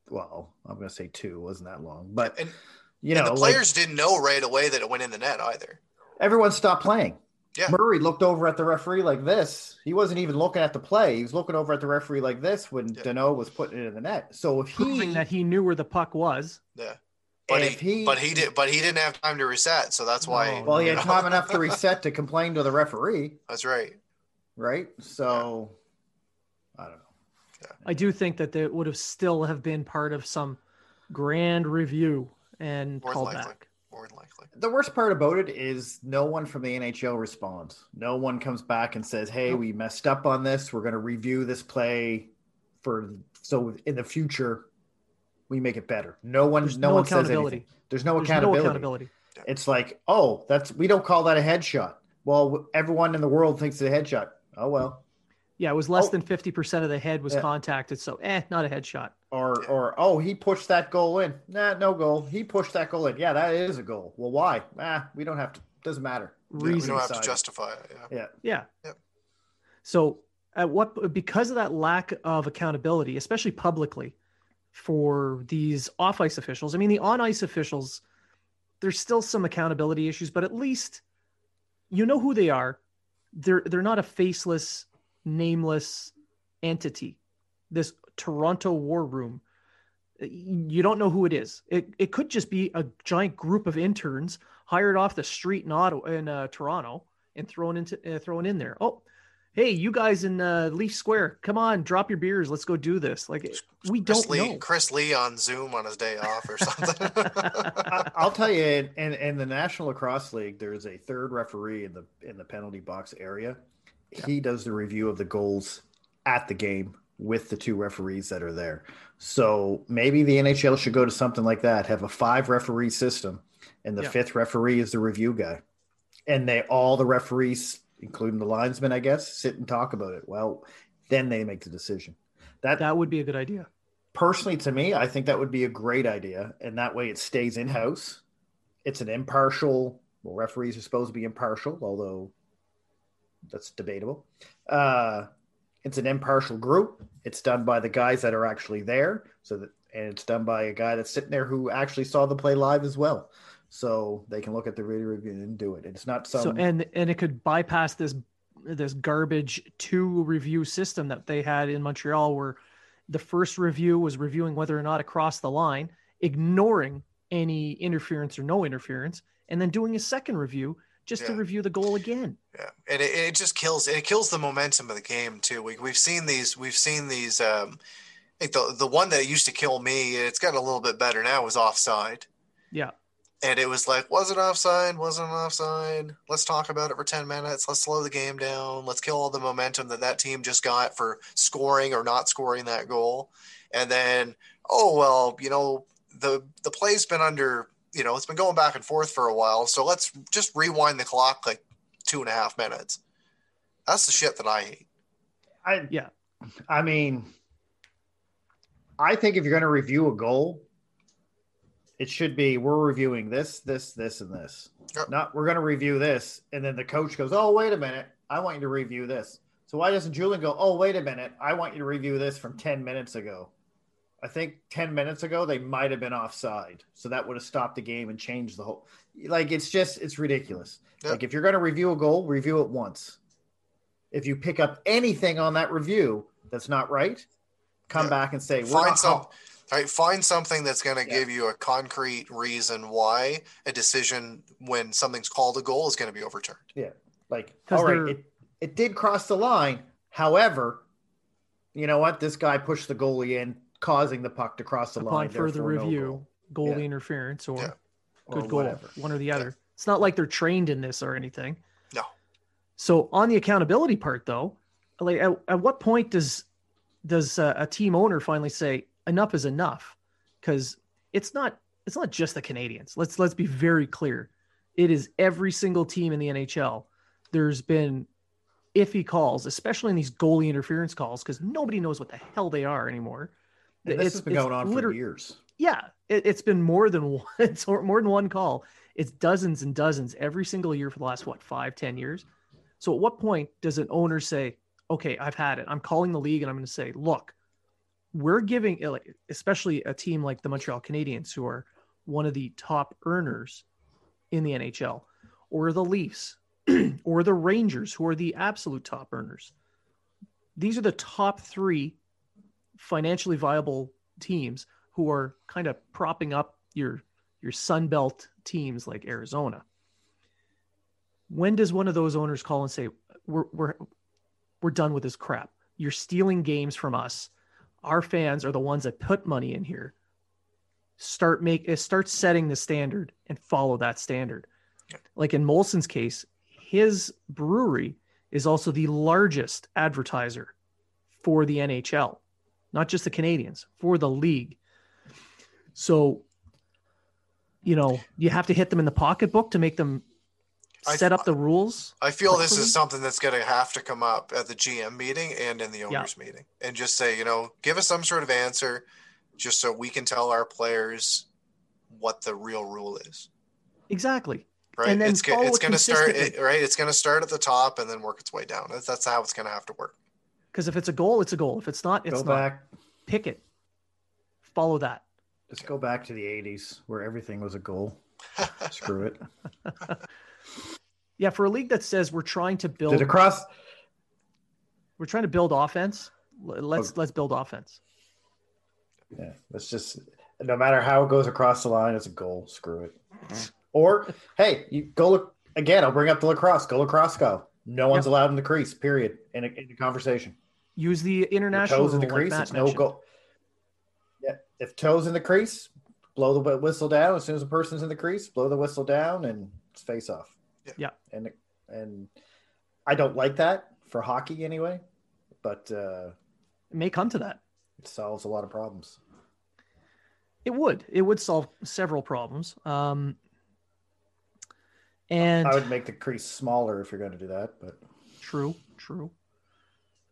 well, I'm going to say two. It wasn't that long, but and, You and know, the players like, didn't know right away that it went in the net either. Everyone stopped playing. Yeah. Murray looked over at the referee like this. He wasn't even looking at the play. He was looking over at the referee like this when yeah. Deneau was putting it in the net. So if he proving that he knew where the puck was. Yeah. But he, he but he did but he didn't have time to reset, so that's why. No, well, he had know. time enough to reset to complain to the referee. That's right. Right? So yeah. I don't know. Yeah. I do think that they would have still have been part of some grand review and callback. More than likely. The worst part about it is no one from the N H L responds. No one comes back and says, "Hey, we messed up on this. We're going to review this play for so in the future we make it better." No one, There's no, no one says anything. There's no There's accountability. No accountability. Yeah. It's like, oh, that's we don't call that a headshot. Well, everyone in the world thinks it's a headshot. Oh well. Yeah, it was less oh. than fifty percent of the head was yeah. contacted, so eh, not a headshot. Or, yeah. or oh, he pushed that goal in. Nah, no goal. He pushed that goal in. Yeah, that is a goal. Well, why? Nah, we don't have to. Doesn't matter. Yeah, we don't have to justify it. Yeah. Yeah. yeah. yeah. So at what because of that lack of accountability, especially publicly, for these off-ice officials, I mean, the on-ice officials, there's still some accountability issues, but at least you know who they are. They're they're not a faceless... nameless entity, this Toronto war room. You don't know who it is. It it could just be a giant group of interns hired off the street in Ottawa, in uh, Toronto, and thrown into uh, thrown in there. Oh, hey, you guys in uh, Leaf Square, come on, drop your beers, let's go do this. Like we Chris don't Lee, know. Chris Lee on Zoom on his day off or something. I, I'll tell you, in, in in the National Lacrosse League, there's a third referee in the in the penalty box area. He yeah. does the review of the goals at the game with the two referees that are there. So maybe the N H L should go to something like that, have a five referee system, and the yeah. fifth referee is the review guy. And they all the referees, including the linesmen, I guess, sit and talk about it. Well, then they make the decision. That that would be a good idea. Personally, to me, I think that would be a great idea. And that way it stays in-house. It's an impartial well, – referees are supposed to be impartial, although – that's debatable. Uh, it's an impartial group. It's done by the guys that are actually there. So that, and it's done by a guy that's sitting there who actually saw the play live as well. So they can look at the video review and do it. It's not some. So, and, and it could bypass this, this garbage two review system that they had in Montreal, where the first review was reviewing whether or not it crossed the line, ignoring any interference or no interference, and then doing a second review just yeah. to review the goal again. Yeah, and it, it just kills it kills the momentum of the game too. We, we've seen these we've seen these. Um, I think the the one that used to kill me, it's gotten a little bit better now, was offside. Yeah, and it was like, was it offside? Wasn't offside? Let's talk about it for ten minutes. Let's slow the game down. Let's kill all the momentum that that team just got for scoring or not scoring that goal. And then, oh well, you know the the play's been under. You know, it's been going back and forth for a while. So let's just rewind the clock like two and a half minutes. That's the shit that I hate. I, yeah. I mean, I think if you're going to review a goal, it should be, we're reviewing this, this, this, and this. Yep. Not, we're going to review this. And then the coach goes, oh, wait a minute. I want you to review this. So why doesn't Julian go, oh, wait a minute. I want you to review this from ten minutes ago. I think ten minutes ago, they might have been offside. So that would have stopped the game and changed the whole – like, it's just – it's ridiculous. Yep. Like, if you're going to review a goal, review it once. If you pick up anything on that review that's not right, come yep. back and say – find some, all right, find something that's going to yep. give you a concrete reason why a decision when something's called a goal is going to be overturned. Yeah. Like, all right, it, it did cross the line. However, you know what? This guy pushed the goalie in, causing the puck to cross the line. Upon further review, no goal. goalie yeah. interference or yeah. good or goal, whatever. One or the other. Yeah. It's not like they're trained in this or anything. No. So on the accountability part, though, like at, at what point does does uh, a team owner finally say enough is enough? Because it's not it's not just the Canadians. Let's let's be very clear. It is every single team in the N H L. There's been iffy calls, especially in these goalie interference calls, because nobody knows what the hell they are anymore. And this it's, has been going on for years. Yeah, it, it's been more than one, it's more than one call. It's dozens and dozens every single year for the last what five, ten years. So at what point does an owner say, "Okay, I've had it. I'm calling the league, and I'm going to say, look, we're giving," especially a team like the Montreal Canadiens, who are one of the top earners in the N H L, or the Leafs, or the Rangers, who are the absolute top earners. These are the top three financially viable teams who are kind of propping up your, your Sun Belt teams like Arizona. When does one of those owners call and say, we're, we're, we're done with this crap. You're stealing games from us. Our fans are the ones that put money in here. Start make start setting the standard and follow that standard. Like in Molson's case, his brewery is also the largest advertiser for the N H L, not just the Canadians, for the league. So, you know, you have to hit them in the pocketbook to make them set I, up the rules. I feel properly. This is something that's going to have to come up at the G M meeting and in the owners yeah. meeting, and just say, you know, give us some sort of answer just so we can tell our players what the real rule is. Exactly. Right. And then it's it's going to start it, right. It's going to start at the top and then work its way down. That's, that's how it's going to have to work. Because if it's a goal, it's a goal. If it's not, it's go not. Back. Pick it. Follow that. Just go back to the eighties where everything was a goal. Screw it. Yeah, for a league that says we're trying to build across, we're trying to build offense. Let's okay. let's build offense. Yeah, let's just, no matter how it goes across the line, it's a goal. Screw it. Mm-hmm. Or hey, you go again. I'll bring up the lacrosse. Go lacrosse, go. No one's yep. allowed in the crease. Period. In a, in a conversation, use the international. Toes in the crease. Like it's no goal. Yeah, if toes in the crease, blow the whistle down. As soon as a person's in the crease, blow the whistle down and it's face off. Yeah, and and I don't like that for hockey anyway, but uh, it may come to that. It solves a lot of problems. It would. It would solve several problems. Um, and I would make the crease smaller if you're going to do that. But true, true.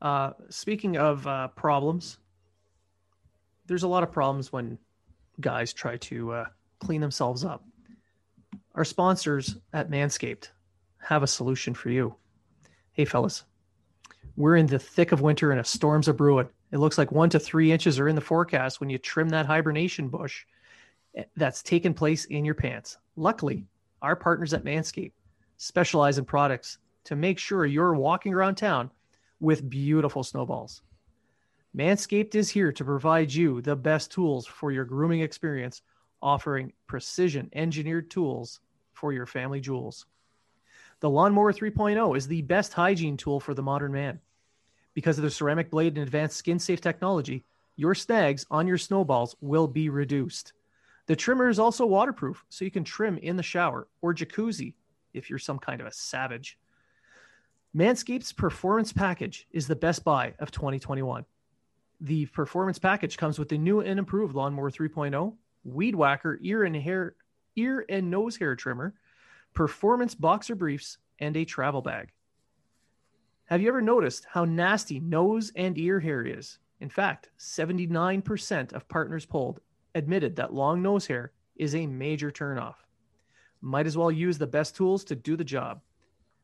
Uh, speaking of uh, problems, there's a lot of problems when guys try to uh, clean themselves up. Our sponsors at Manscaped have a solution for you. Hey, fellas, we're in the thick of winter and a storm's a-brewing. It looks like one to three inches are in the forecast when you trim that hibernation bush that's taken place in your pants. Luckily, our partners at Manscaped specialize in products to make sure you're walking around town with beautiful snowballs. Manscaped is here to provide you the best tools for your grooming experience, offering precision-engineered tools for your family jewels. The Lawnmower three point oh is the best hygiene tool for the modern man. Because of the ceramic blade and advanced skin-safe technology, your snags on your snowballs will be reduced. The trimmer is also waterproof, so you can trim in the shower or jacuzzi if you're some kind of a savage. Manscaped's Performance Package is the best buy of twenty twenty-one. The Performance Package comes with the new and improved Lawnmower three point oh, Weed Whacker ear and hair, ear and nose hair trimmer, performance boxer briefs, and a travel bag. Have you ever noticed how nasty nose and ear hair is? In fact, seventy-nine percent of partners polled admitted that long nose hair is a major turnoff. Might as well use the best tools to do the job.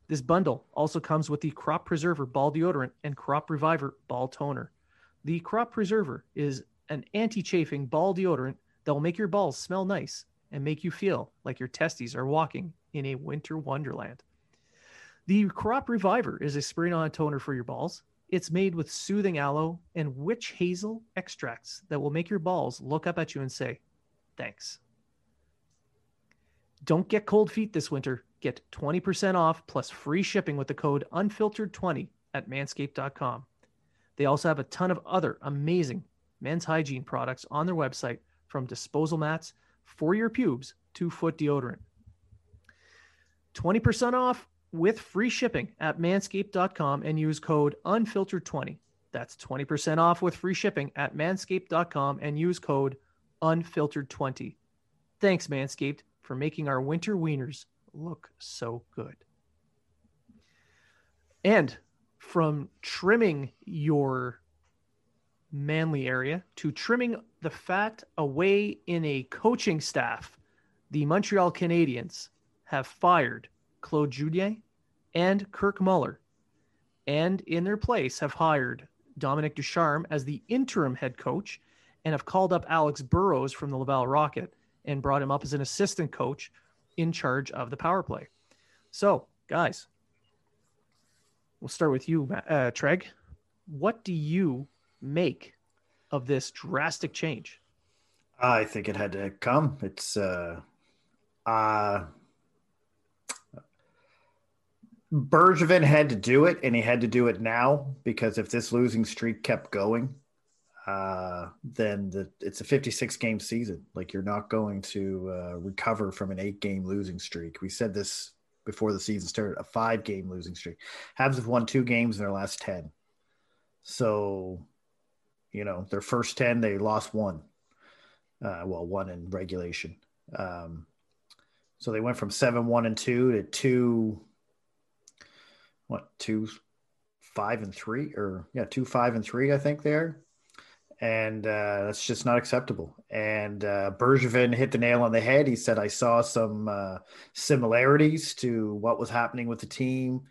This bundle also comes with the Crop Preserver Ball Deodorant and Crop Reviver Ball Toner. The Crop Preserver is an anti-chafing ball deodorant that will make your balls smell nice and make you feel like your testes are walking in a winter wonderland. The Crop Reviver is a spray-on toner for your balls. It's made with soothing aloe and witch hazel extracts that will make your balls look up at you and say, thanks. Don't get cold feet this winter. Get twenty percent off plus free shipping with the code unfiltered twenty at manscaped dot com. They also have a ton of other amazing men's hygiene products on their website, from disposal mats for your pubes to foot deodorant. twenty percent off with free shipping at manscaped dot com and use code unfiltered twenty. That's twenty percent off with free shipping at manscaped dot com and use code unfiltered twenty. Thanks, Manscaped, for making our winter wieners look so good. And from trimming your manly area to trimming the fat away in a coaching staff, the Montreal Canadiens have fired Claude Julien and Kirk Muller, and in their place have hired Dominic Ducharme as the interim head coach, and have called up Alex Burrows from the Laval Rocket and brought him up as an assistant coach in charge of the power play. So, guys, We'll start with you, uh, Treg. What do you make of this drastic change? I think it had to come. It's uh, uh, Bergevin had to do it, and he had to do it now, because if this losing streak kept going, uh, then the, it's a fifty-six game season. Like, you're not going to uh, recover from an eight game losing streak. We said this before the season started, a five game losing streak. Habs have won two games in their last ten. So, you know, their first ten, they lost one. Uh, well, one in regulation. Um, so they went from seven, one and two to two, what, two, five and three, or yeah, two, five and three, I think there. And uh, that's just not acceptable. And uh, Bergevin hit the nail on the head. He said, I saw some uh, similarities to what was happening with the team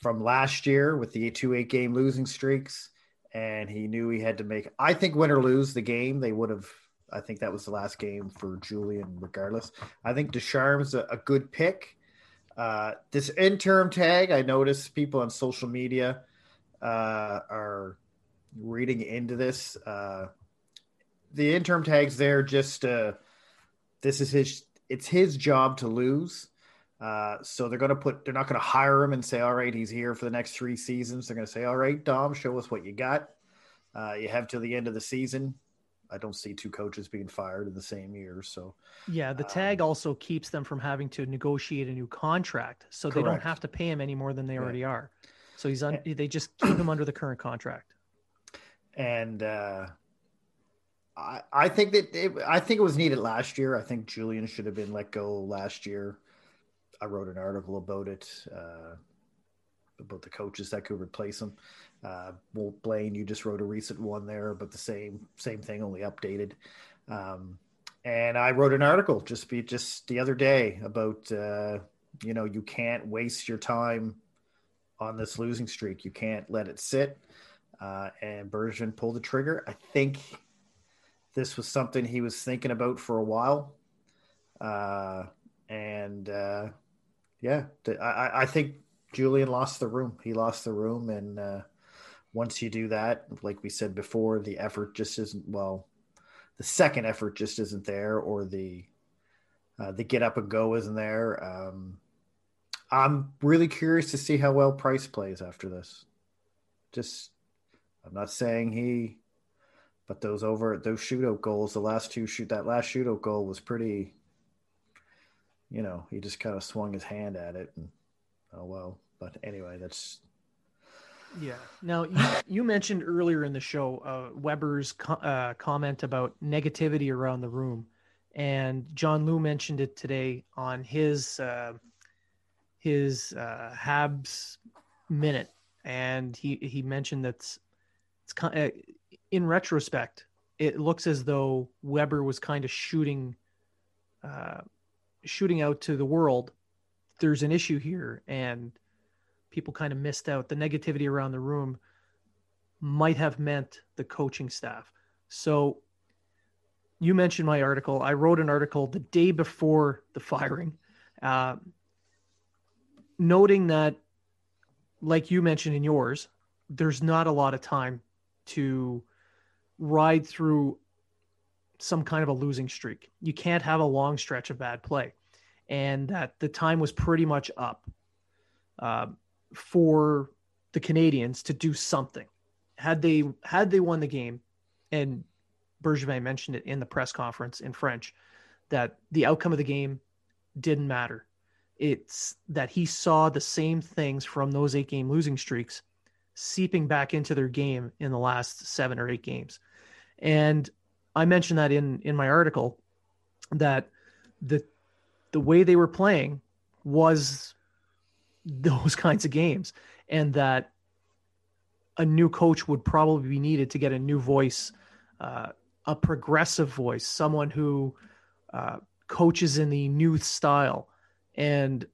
from last year with the two, eight game losing streaks. And he knew he had to make, I think, win or lose the game, they would have, I think that was the last game for Julian, regardless. I think Ducharme's a, a good pick. Uh, this interim tag, I noticed people on social media uh, are reading into this. Uh, the interim tag's there just, uh, this is his, it's his job to lose. Uh, so they're going to put, they're not going to hire him and say, all right, he's here for the next three seasons. They're going to say, all right, Dom, show us what you got. Uh, you have till the end of the season. I don't see two coaches being fired in the same year. So yeah, the tag um, also keeps them from having to negotiate a new contract. So correct. They don't have to pay him any more than they yeah. already are. So he's, un- they just keep him under the current contract. And, uh, I, I think that it, I think it was needed last year. I think Julian should have been let go last year. I wrote an article about it, uh, about the coaches that could replace him. Uh, Walt Blaine, you just wrote a recent one there, but the same same thing, only updated. Um, and I wrote an article just be, just the other day about, uh, you know, you can't waste your time on this losing streak. You can't let it sit. Uh, and Bergevin pulled the trigger. I think this was something he was thinking about for a while. Uh, and, uh, yeah, I, I think Julian lost the room. He lost the room. And uh, once you do that, like we said before, the effort just isn't, well, the second effort just isn't there, or the uh, the get up and go isn't there. Um, I'm really curious to see how well Price plays after this. Just, I'm not saying he, but those over, those shootout goals, the last two shoot, that last shootout goal was pretty, you know, he just kind of swung his hand at it and, oh, well, but anyway, that's. Yeah. Now you, you mentioned earlier in the show, uh, Weber's co- uh, comment about negativity around the room, and John Liu mentioned it today on his, uh, his uh, Habs minute. And he, he mentioned that it's, it's kind of, in retrospect, it looks as though Weber was kind of shooting, uh, shooting out to the world, there's an issue here, and people kind of missed out. The negativity around the room might have meant the coaching staff. So you mentioned my article. I wrote an article the day before the firing, uh, noting that, like you mentioned in yours, there's not a lot of time to ride through some kind of a losing streak. You can't have a long stretch of bad play. And that the time was pretty much up uh, for the Canadians to do something. Had they had they won the game, and Bergevin mentioned it in the press conference in French, that the outcome of the game didn't matter. It's that he saw the same things from those eight-game losing streaks seeping back into their game in the last seven or eight games. And I mentioned that in, in my article, that the the way they were playing was those kinds of games, and that a new coach would probably be needed to get a new voice, uh, a progressive voice, someone who uh, coaches in the new style. And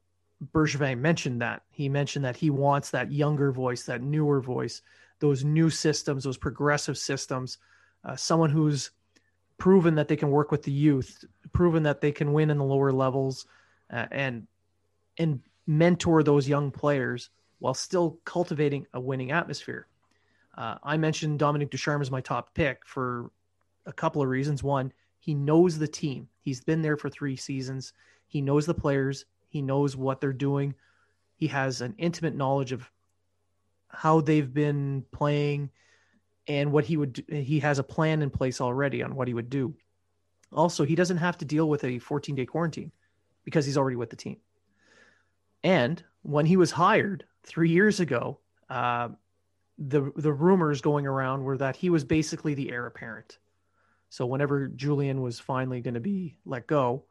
Bergevin mentioned that. He mentioned that he wants that younger voice, that newer voice, those new systems, those progressive systems, uh, someone who's proven that they can work with the youth, proven that they can win in the lower levels, uh, and and mentor those young players while still cultivating a winning atmosphere. Uh, I mentioned Dominic Ducharme as my top pick for a couple of reasons. One, he knows the team. He's been there for three seasons. He knows the players. He knows what they're doing. He has an intimate knowledge of how they've been playing and what he would do. He has a plan in place already on what he would do. Also, he doesn't have to deal with a fourteen-day quarantine because he's already with the team. And when he was hired three years ago, uh, the the rumors going around were that he was basically the heir apparent. So whenever Julian was finally going to be let go,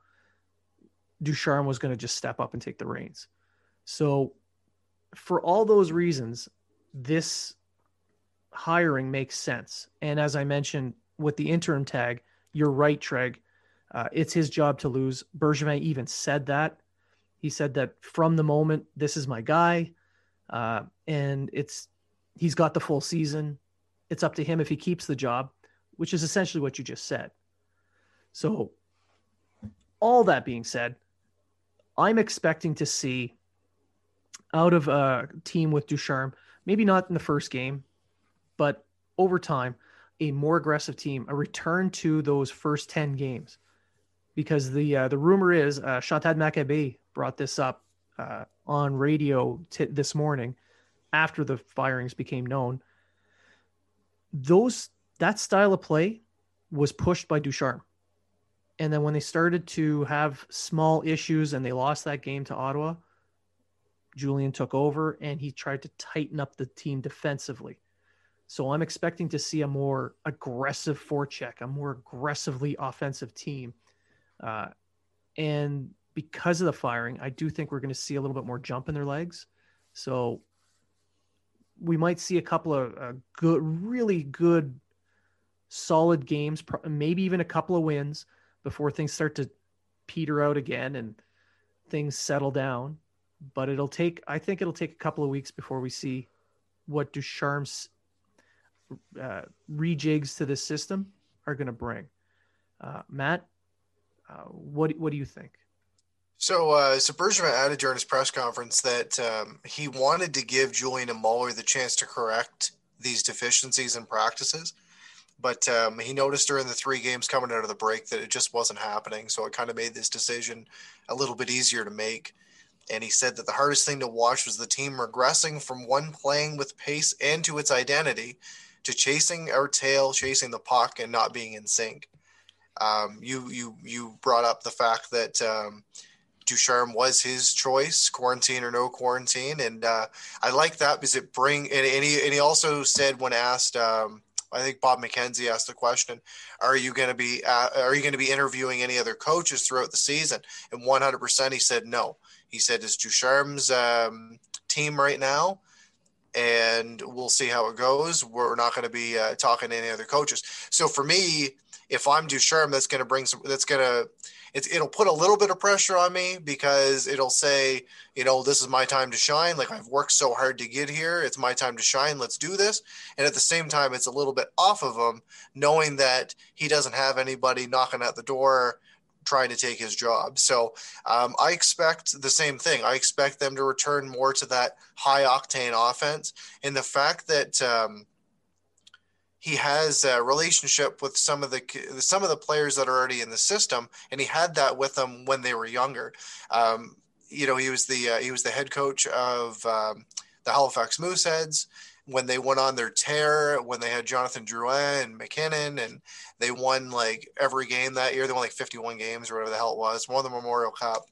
Ducharme was going to just step up and take the reins. So for all those reasons, this hiring makes sense. And as I mentioned, with the interim tag, you're right, Treg. Uh, it's his job to lose. Bergevin even said that. He said that from the moment, this is my guy. Uh, and it's he's got the full season. It's up to him if he keeps the job, which is essentially what you just said. So all that being said, I'm expecting to see out of a team with Ducharme, maybe not in the first game, but over time, a more aggressive team, a return to those first ten games. Because the uh, the rumor is, uh, Shahtat Maccabee brought this up uh, on radio t- this morning after the firings became known. Those... That style of play was pushed by Ducharme. And then when they started to have small issues and they lost that game to Ottawa, Julian took over and he tried to tighten up the team defensively. So I'm expecting to see a more aggressive forecheck, a more aggressively offensive team. Uh, and because of the firing, I do think we're going to see a little bit more jump in their legs. So we might see a couple of uh, good, really good, solid games, maybe even a couple of wins before things start to peter out again and things settle down. But it'll take, I think it'll take a couple of weeks before we see what Ducharme's uh, rejigs to this system are going to bring. Uh, Matt, uh, what, what do you think? So, uh, so Bergevin added during his press conference that um, he wanted to give Julian and Muller the chance to correct these deficiencies and practices. But um, he noticed during the three games coming out of the break that it just wasn't happening. So it kind of made this decision a little bit easier to make. And he said that the hardest thing to watch was the team regressing from one playing with pace and to its identity to chasing our tail, chasing the puck, and not being in sync. Um, you you you brought up the fact that um, Ducharme was his choice, quarantine or no quarantine. And uh, I like that because it bring and, and, he, and he also said when asked um, – I think Bob McKenzie asked the question, are you going to be uh, are you going to be interviewing any other coaches throughout the season? And one hundred percent he said no. He said it's Ducharme's um, team right now, and we'll see how it goes. We're not going to be uh, talking to any other coaches. So for me, if I'm Ducharme, that's going to bring some – that's going to – it'll put a little bit of pressure on me because it'll say, you know, this is my time to shine. Like, I've worked so hard to get here. It's my time to shine. Let's do this. And at the same time, it's a little bit off of him knowing that he doesn't have anybody knocking at the door trying to take his job. So um, I expect the same thing. I expect them to return more to that high-octane offense. And the fact that um, – he has a relationship with some of the some of the players that are already in the system, and he had that with them when they were younger. Um, you know, he was the uh, he was the head coach of um, the Halifax Mooseheads when they went on their tear. When they had Jonathan Drouin and McKinnon, and they won like every game that year. They won like fifty-one games or whatever the hell it was. Won the Memorial Cup.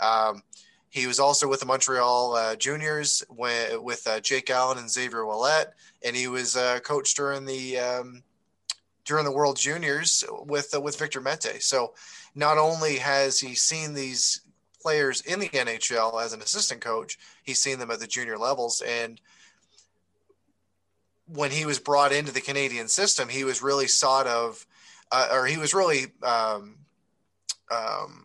Um, He was also with the Montreal uh, Juniors when, with uh, Jake Allen and Xavier Ouellet, and he was uh, coached during the um, during the World Juniors with uh, with Victor Mete. So, not only has he seen these players in the N H L as an assistant coach, he's seen them at the junior levels. And when he was brought into the Canadian system, he was really sought of, uh, or he was really. Um, um,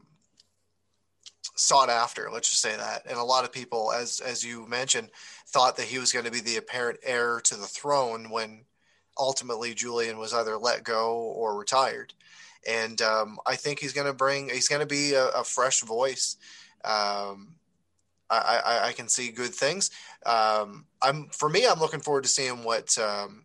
sought after, let's just say that. And a lot of people, as as you mentioned, thought that he was going to be the apparent heir to the throne when ultimately Julian was either let go or retired. And um, I think he's going to bring, he's going to be a, a fresh voice um, I, I, I can see good things. Um, I'm for me, I'm looking forward to seeing what um,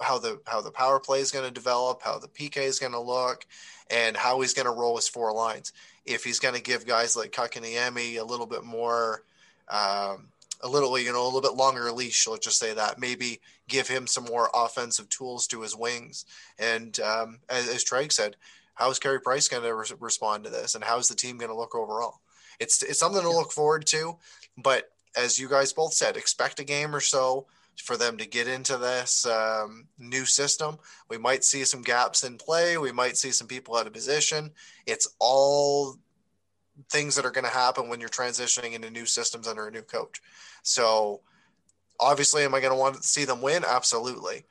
how the how the power play is going to develop, how the P K is going to look, and how he's going to roll his four lines. If he's going to give guys like Kakaniemi a little bit more, um, a little you know, a little bit longer leash, let's just say that. Maybe give him some more offensive tools to his wings. And um, as, as Treg said, how is Carey Price going to re- respond to this, and how is the team going to look overall? It's it's something to look forward to, but as you guys both said, expect a game or so for them to get into this um, new system. We might see some gaps in play. We might see some people out of position. It's all things that are going to happen when you're transitioning into new systems under a new coach. So obviously, am I going to want to see them win? Absolutely.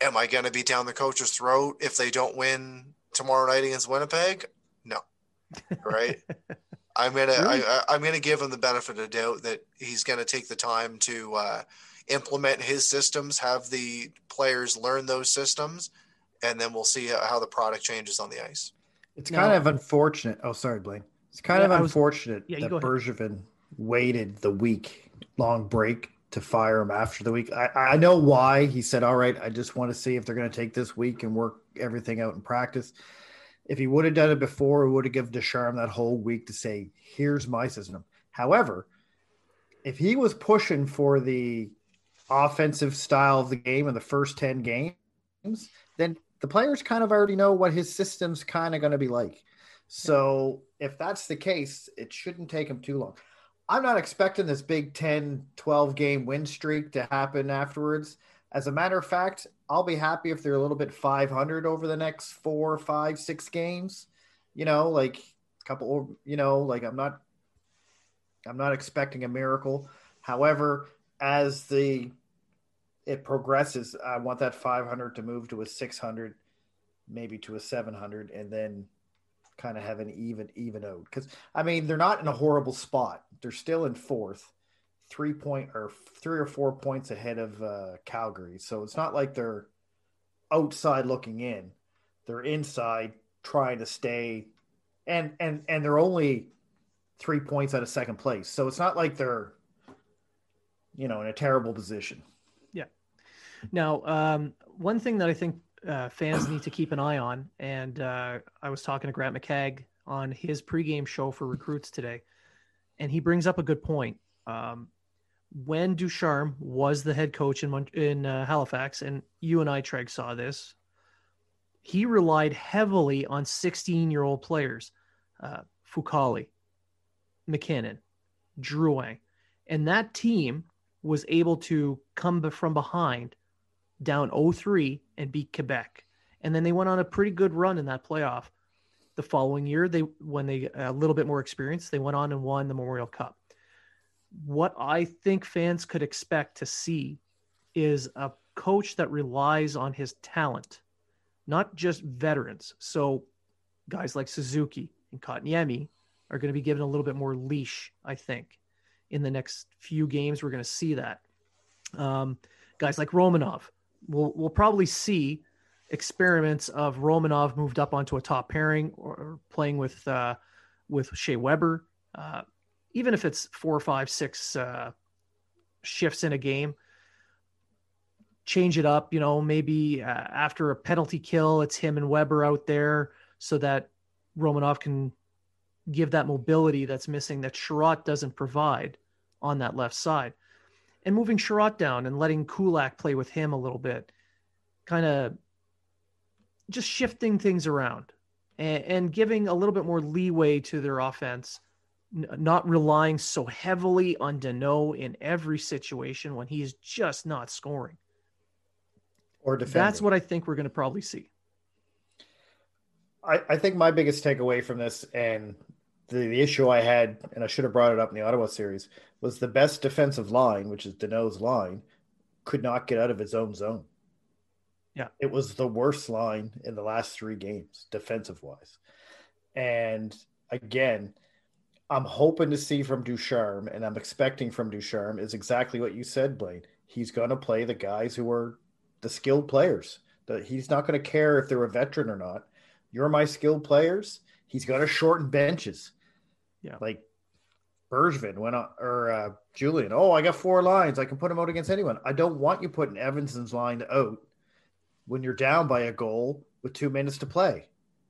Am I going to be down the coach's throat if they don't win tomorrow night against Winnipeg? No. Right? I'm gonna really? I, I'm gonna give him the benefit of the doubt that he's gonna take the time to uh, implement his systems, have the players learn those systems, and then we'll see how the product changes on the ice. It's now, kind of unfortunate. Oh, sorry, Blaine. It's kind yeah, of unfortunate was, yeah, that Bergevin waited the week long break to fire him after the week. I, I know why. He said, "All right, I just want to see if they're gonna take this week and work everything out in practice." If he would have done it before, it would have given Ducharme that whole week to say, here's my system. However, if he was pushing for the offensive style of the game in the first ten games, then the players kind of already know what his system's kind of going to be like. So if that's the case, it shouldn't take him too long. I'm not expecting this big ten, twelve game win streak to happen afterwards. As a matter of fact, I'll be happy if they're a little bit five hundred over the next four, five, six games, you know, like a couple, you know, like I'm not, I'm not expecting a miracle. However, as the, it progresses, I want that five hundred to move to a six hundred, maybe to a seven hundred, and then kind of have an even, even out. Cause I mean, they're not in a horrible spot. They're still in fourth. three point or three or four points ahead of uh, Calgary. So it's not like they're outside looking in, they're inside trying to stay and, and, and they're only three points out of second place. So it's not like they're, you know, in a terrible position. Yeah. Now, um, one thing that I think uh, fans need to keep an eye on. And uh, I was talking to Grant McCagg on his pregame show for recruits today, and he brings up a good point. Um, when Ducharme was the head coach in in uh, Halifax, and you and I, Treg, saw this, he relied heavily on sixteen-year-old players, uh, Fucali, McKinnon, Drouin, and that team was able to come from behind down oh three and beat Quebec. And then they went on a pretty good run in that playoff. The following year, they when they a little bit more experience, they went on and won the Memorial Cup. What I think fans could expect to see is a coach that relies on his talent, not just veterans. So guys like Suzuki and Kotkaniemi are going to be given a little bit more leash, I think. In the next few games, we're going to see that. Um, guys like Romanov, we'll, we'll probably see experiments of Romanov moved up onto a top pairing or, or playing with, uh, with Shea Weber, uh, even if it's four, five, six uh, shifts in a game, change it up. You know, maybe uh, after a penalty kill, it's him and Weber out there so that Romanov can give that mobility that's missing that Sherratt doesn't provide on that left side. And moving Sherratt down and letting Kulak play with him a little bit, kind of just shifting things around and, and giving a little bit more leeway to their offense, not relying so heavily on Danault in every situation when he is just not scoring or defending. That's what I think we're going to probably see. I, I think my biggest takeaway from this, and the, the issue I had, and I should have brought it up in the Ottawa series, was the best defensive line, which is Danault's line, could not get out of his own zone. Yeah. It was the worst line in the last three games, defensive wise. And again, I'm hoping to see from Ducharme, and I'm expecting from Ducharme, is exactly what you said, Blaine. He's going to play the guys who are the skilled players. That he's not going to care if they're a veteran or not. You're my skilled players. He's going to shorten benches. Yeah, like Bergevin went on, or uh, Julian. Oh, I got four lines. I can put him out against anyone. I don't want you putting Evanson's line out when you're down by a goal with two minutes to play.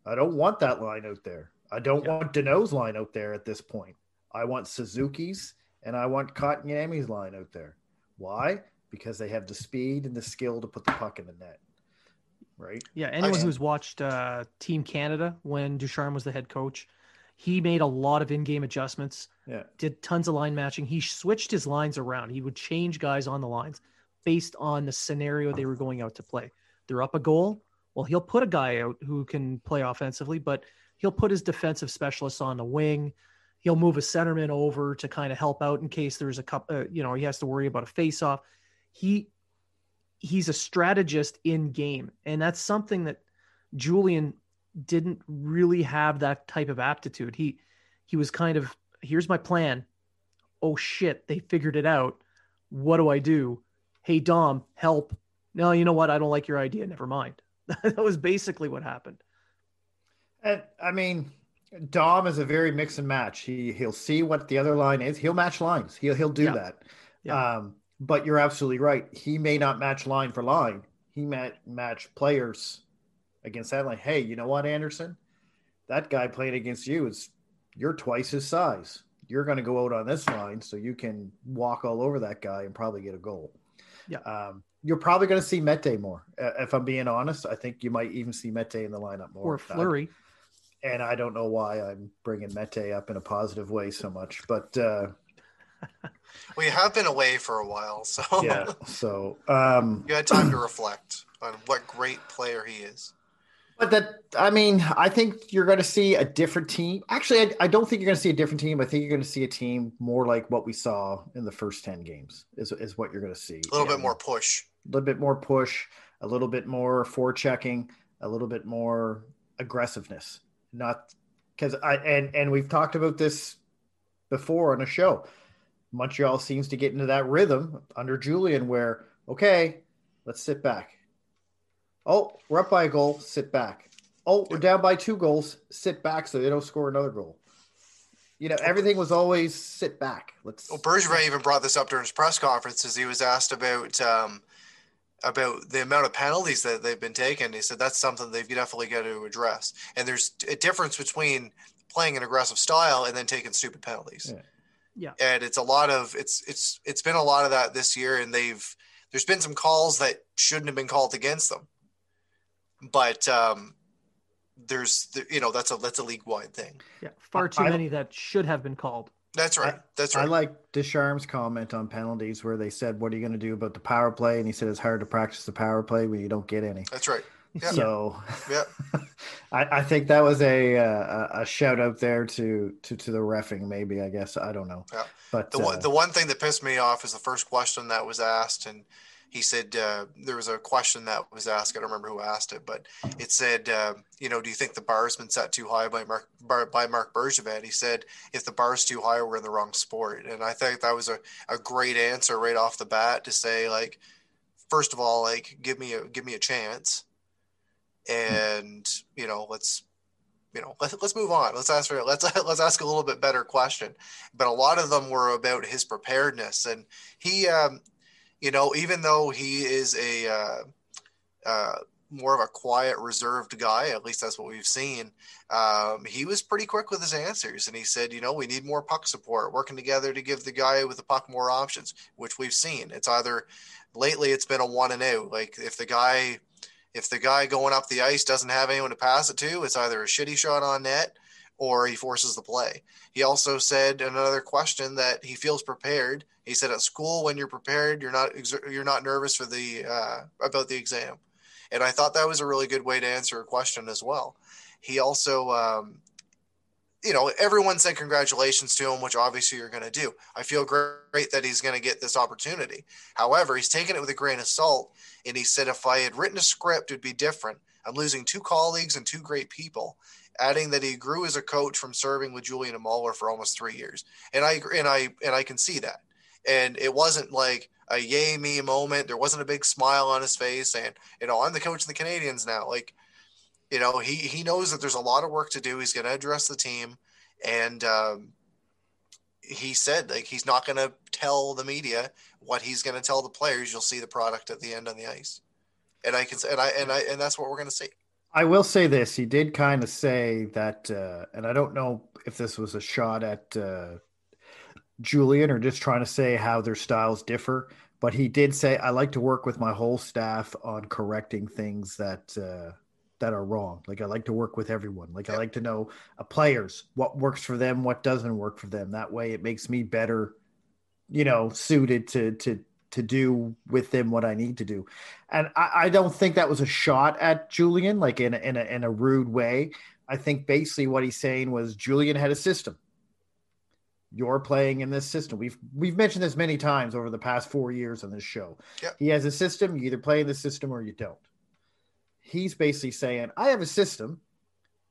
I don't want that line out there. I don't yeah. want Deneau's line out there at this point. I want Suzuki's and I want Kotkaniemi's line out there. Why? Because they have the speed and the skill to put the puck in the net. Right? Yeah. Anyone I, who's watched uh, Team Canada when Ducharme was the head coach, he made a lot of in-game adjustments, yeah. did tons of line matching. He switched his lines around. He would change guys on the lines based on the scenario they were going out to play. They're up a goal. Well, he'll put a guy out who can play offensively, but he'll put his defensive specialists on the wing. He'll move a centerman over to kind of help out in case there's a couple, uh, you know, he has to worry about a face-off. He, he's a strategist in game. And that's something that Julian didn't really have that type of aptitude. He, he was kind of, here's my plan. Oh shit. They figured it out. What do I do? Hey Dom, help. No, you know what? I don't like your idea. Never mind. That was basically what happened. And I mean, Dom is a very mix and match. He he'll see what the other line is. He'll match lines. He'll, he'll do yeah. that. Yeah. Um, but you're absolutely right. He may not match line for line. He might match players against that line. Hey, you know what, Anderson, that guy playing against you is you're twice his size. You're going to go out on this line. So you can walk all over that guy and probably get a goal. Yeah. Um, You're probably going to see Mete more. Uh, if I'm being honest, I think you might even see Mete in the lineup more. Or Fleury. And I don't know why I'm bringing Mete up in a positive way so much, but uh, we have been away for a while, so yeah. So um, you had time to reflect on what great player he is. But that, I mean, I think you're going to see a different team. Actually, I, I don't think you're going to see a different team. I think you're going to see a team more like what we saw in the first ten games is, is what you're going to see. A little and bit more push. A little bit more push, a little bit more forechecking, a little bit more aggressiveness. Not because I and, and we've talked about this before on a show. Montreal seems to get into that rhythm under Julian where, okay, let's sit back. Oh, we're up by a goal, sit back. Oh, we're down by two goals, sit back so they don't score another goal. You know, everything was always sit back. Let's. Well, Bergevin even brought this up during his press conference as he was asked about um, about the amount of penalties that they've been taking. He said that's something they've definitely got to address. And there's a difference between playing an aggressive style and then taking stupid penalties. Yeah. yeah. And it's a lot of it's it's it's been a lot of that this year. And they've there's been some calls that shouldn't have been called against them. But um, there's, you know, that's a, that's a league wide thing. Yeah. Far too I, many that should have been called. That's right. That's right. I like Ducharme's comment on penalties where they said, what are you going to do about the power play? And he said, it's hard to practice the power play when you don't get any. That's right. Yeah. So yeah, I, I think that was a, uh, a shout out there to, to, to the reffing, maybe, I guess. I don't know. Yeah. But the one, uh, the one thing that pissed me off is the first question that was asked. And he said uh, there was a question that was asked. I don't remember who asked it, but it said, uh, you know, do you think the bar's been set too high by Mark by, by Mark Bergevin? He said, if the bar's too high, we're in the wrong sport. And I think that was a, a great answer right off the bat to say, like, first of all, like, give me a give me a chance, and you know, let's you know let's let's move on. Let's ask for let's let's ask a little bit better question. But a lot of them were about his preparedness, and he. Um, You know, even though he is a uh, uh, more of a quiet, reserved guy, at least that's what we've seen, um, he was pretty quick with his answers. And he said, you know, we need more puck support, working together to give the guy with the puck more options, which we've seen. It's either lately it's been a one and out. Like if the guy if the guy going up the ice doesn't have anyone to pass it to, it's either a shitty shot on net or he forces the play. He also said another question that he feels prepared. He said at school, when you're prepared, you're not, you're not nervous for the, uh, about the exam. And I thought that was a really good way to answer a question as well. He also, um, you know, everyone said congratulations to him, which obviously you're going to do. I feel great that he's going to get this opportunity. However, he's taken it with a grain of salt. And he said, if I had written a script, it'd be different. I'm losing two colleagues and two great people, adding that he grew as a coach from serving with Julian and Mahler for almost three years. And I, and I, and I can see that. And it wasn't like a yay me moment. There wasn't a big smile on his face. And, you know, I'm the coach of the Canadiens now. Like, you know, he, he knows that there's a lot of work to do. He's going to address the team. And, um, he said, like, he's not going to tell the media what he's going to tell the players. You'll see the product at the end on the ice. And I can and I, and I, and that's what we're going to see. I will say this. He did kind of say that, uh, and I don't know if this was a shot at uh, Julian or just trying to say how their styles differ, but he did say, I like to work with my whole staff on correcting things that, uh, that are wrong. Like, I like to work with everyone. Like, yep. I like to know a players, what works for them, what doesn't work for them. That way it makes me better, you know, suited to, to, to do with them what I need to do. And I, I don't think that was a shot at Julian, like in a, in a, in a rude way. I think basically what he's saying was Julian had a system. You're playing in this system. We've, we've mentioned this many times over the past four years on this show. Yep. He has a system. You either play in the system or you don't. He's basically saying, I have a system.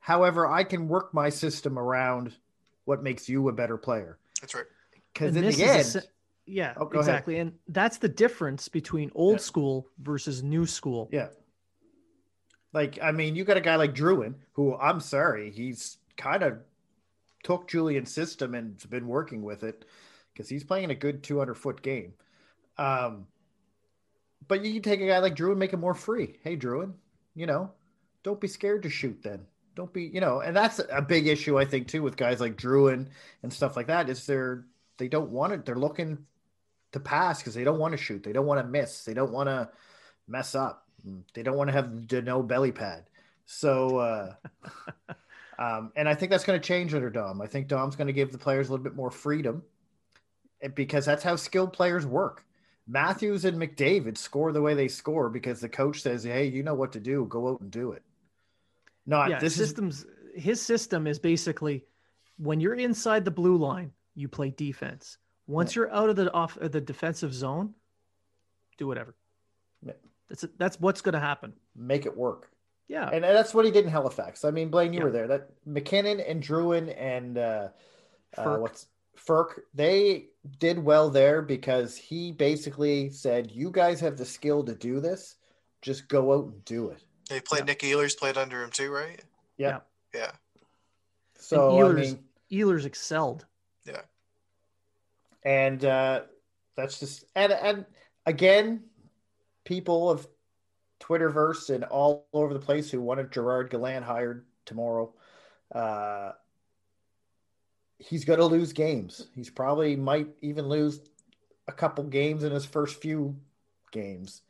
However, I can work my system around what makes you a better player. That's right. Because in the end, si- yeah, oh, exactly. Ahead. And that's the difference between old yeah. school versus new school. Yeah. Like, I mean, you got a guy like Druin, who I'm sorry, he's kind of took Julian's system and's been working with it because he's playing a good two hundred foot game. Um, but you can take a guy like Druin and make him more free. Hey, Druin, you know, don't be scared to shoot then. Don't be, you know, and that's a big issue, I think, too, with guys like Druin and stuff like that is they're, they don't want it. They're looking to pass because they don't want to shoot. They don't want to miss. They don't want to mess up. They don't want to have the no belly pad. So, uh, um, and I think that's going to change under Dom. I think Dom's going to give the players a little bit more freedom because that's how skilled players work. Matthews and McDavid score the way they score because the coach says, hey, you know what to do. Go out and do it. Not yeah, this systems. Is... His system is basically when you're inside the blue line, you play defense. Once yeah. you're out of the off of the defensive zone, do whatever. Yeah. That's that's what's going to happen. Make it work. Yeah, and that's what he did in Halifax. I mean, Blaine, you yeah. were there. That McKinnon and Druin and uh, Furk. Uh, what's Furk? They did well there because he basically said, "You guys have the skill to do this. Just go out and do it." They played yeah. Nick Ehlers played under him too, right? Yeah, yeah. yeah. So Ehlers, I mean, Ehlers excelled. Yeah. And uh, that's just and and again, people of Twitterverse and all over the place who wanted Gerard Gallant hired tomorrow. Uh, he's going to lose games. He's probably might even lose a couple games in his first few games.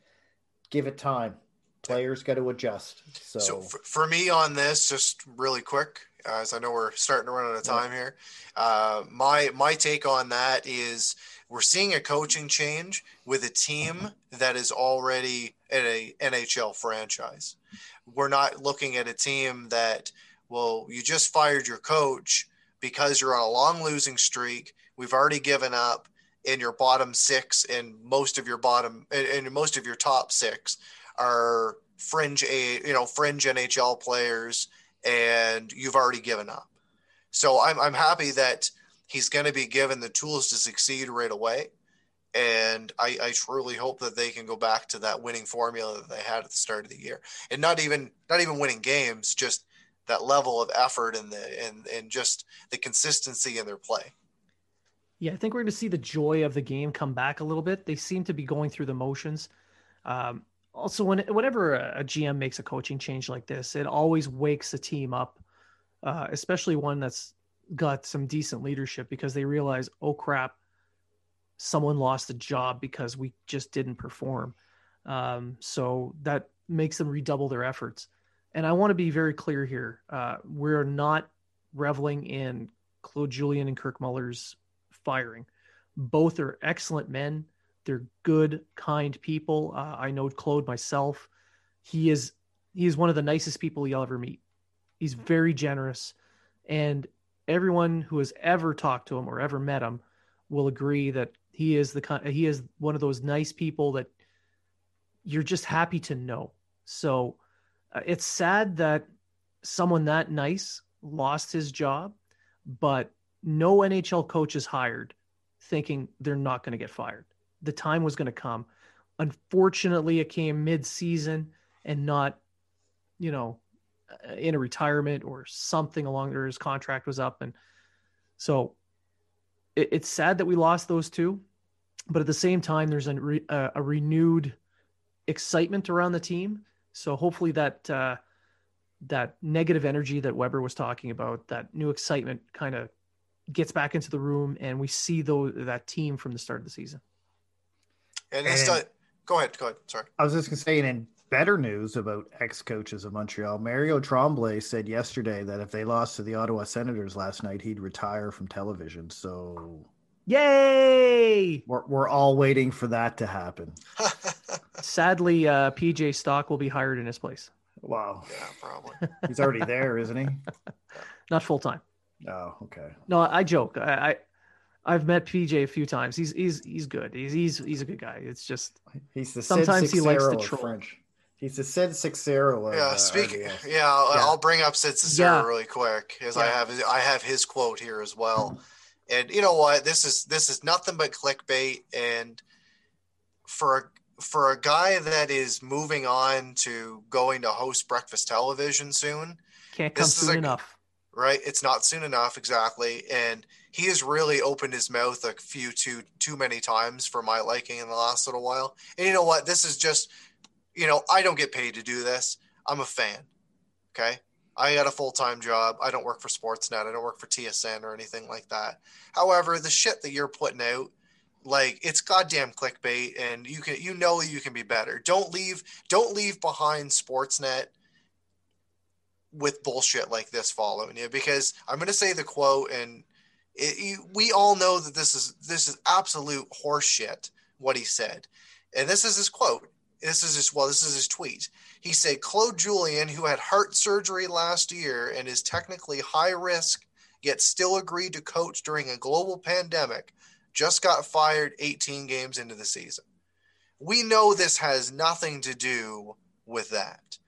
Give it time. Players got to adjust. So, so for, for me on this, just really quick, uh, as I know we're starting to run out of time yeah. here. Uh, my my take on that is we're seeing a coaching change with a team that is already at a N H L franchise. We're not looking at a team that, well, you just fired your coach because you're on a long losing streak. We've already given up in your bottom six and most of your bottom and most of your top six are fringe, you know, fringe N H L players, and you've already given up. So I'm I'm happy that he's going to be given the tools to succeed right away, and I, I truly hope that they can go back to that winning formula that they had at the start of the year, and not even not even winning games, just that level of effort and the and and just the consistency in their play. Yeah, I think we're going to see the joy of the game come back a little bit. They seem to be going through the motions. Um, Also, when, whenever a G M makes a coaching change like this, it always wakes a team up, uh, especially one that's got some decent leadership, because they realize, oh, crap, someone lost a job because we just didn't perform. Um, so that makes them redouble their efforts. And I want to be very clear here. Uh, we're not reveling in Claude Julien and Kirk Muller's firing. Both are excellent men. They're good, kind people. Uh, I know Claude myself. He is he is one of the nicest people you'll ever meet. He's very generous. And everyone who has ever talked to him or ever met him will agree that he is the he is one of those nice people that you're just happy to know. So uh, it's sad that someone that nice lost his job, but no N H L coach is hired thinking they're not going to get fired. The time was going to come. Unfortunately, it came mid-season and not, you know, in a retirement or something along there. His contract was up. And so it, it's sad that we lost those two, but at the same time, there's a, re, uh, a renewed excitement around the team. So hopefully that, uh, that negative energy that Weber was talking about, that new excitement kind of gets back into the room, and we see those, that team from the start of the season. And, and not, go ahead, go ahead. Sorry. I was just going to say, and in better news about ex-coaches of Montreal, Mario Tremblay said yesterday that if they lost to the Ottawa Senators last night, he'd retire from television. So yay! We're, we're all waiting for that to happen. Sadly, uh, P J Stock will be hired in his place. Wow. Yeah, probably. He's already there, isn't he? Not full-time. Oh, okay. No, I joke. I, I I've met P J a few times. He's he's he's good. He's he's he's a good guy. It's just he's the sometimes Sid he likes to troll. French. He's the Sid Cicero. Of, yeah, speaking. Uh, yeah, yeah, I'll bring up Sid Cicero yeah. really quick because yeah. I have I have his quote here as well. And you know what? This is this is nothing but clickbait. And for a, for a guy that is moving on to going to host breakfast television soon, can't come soon a, enough. Right? It's not soon enough, exactly. And he has really opened his mouth a few too too many times for my liking in the last little while. And you know what? This is just, you know, I don't get paid to do this. I'm a fan. Okay? I got a full-time job. I don't work for Sportsnet. I don't work for T S N or anything like that. However, the shit that you're putting out, like, it's goddamn clickbait, and you can, you know, you can be better. Don't leave don't leave behind Sportsnet with bullshit like this following you, because I'm going to say the quote, and it, you, we all know that this is, this is absolute horseshit what he said. And this is his quote. This is his, well, this is his tweet. He said, Claude Julien, who had heart surgery last year and is technically high risk, yet still agreed to coach during a global pandemic, just got fired eighteen games into the season. We know this has nothing to do with that.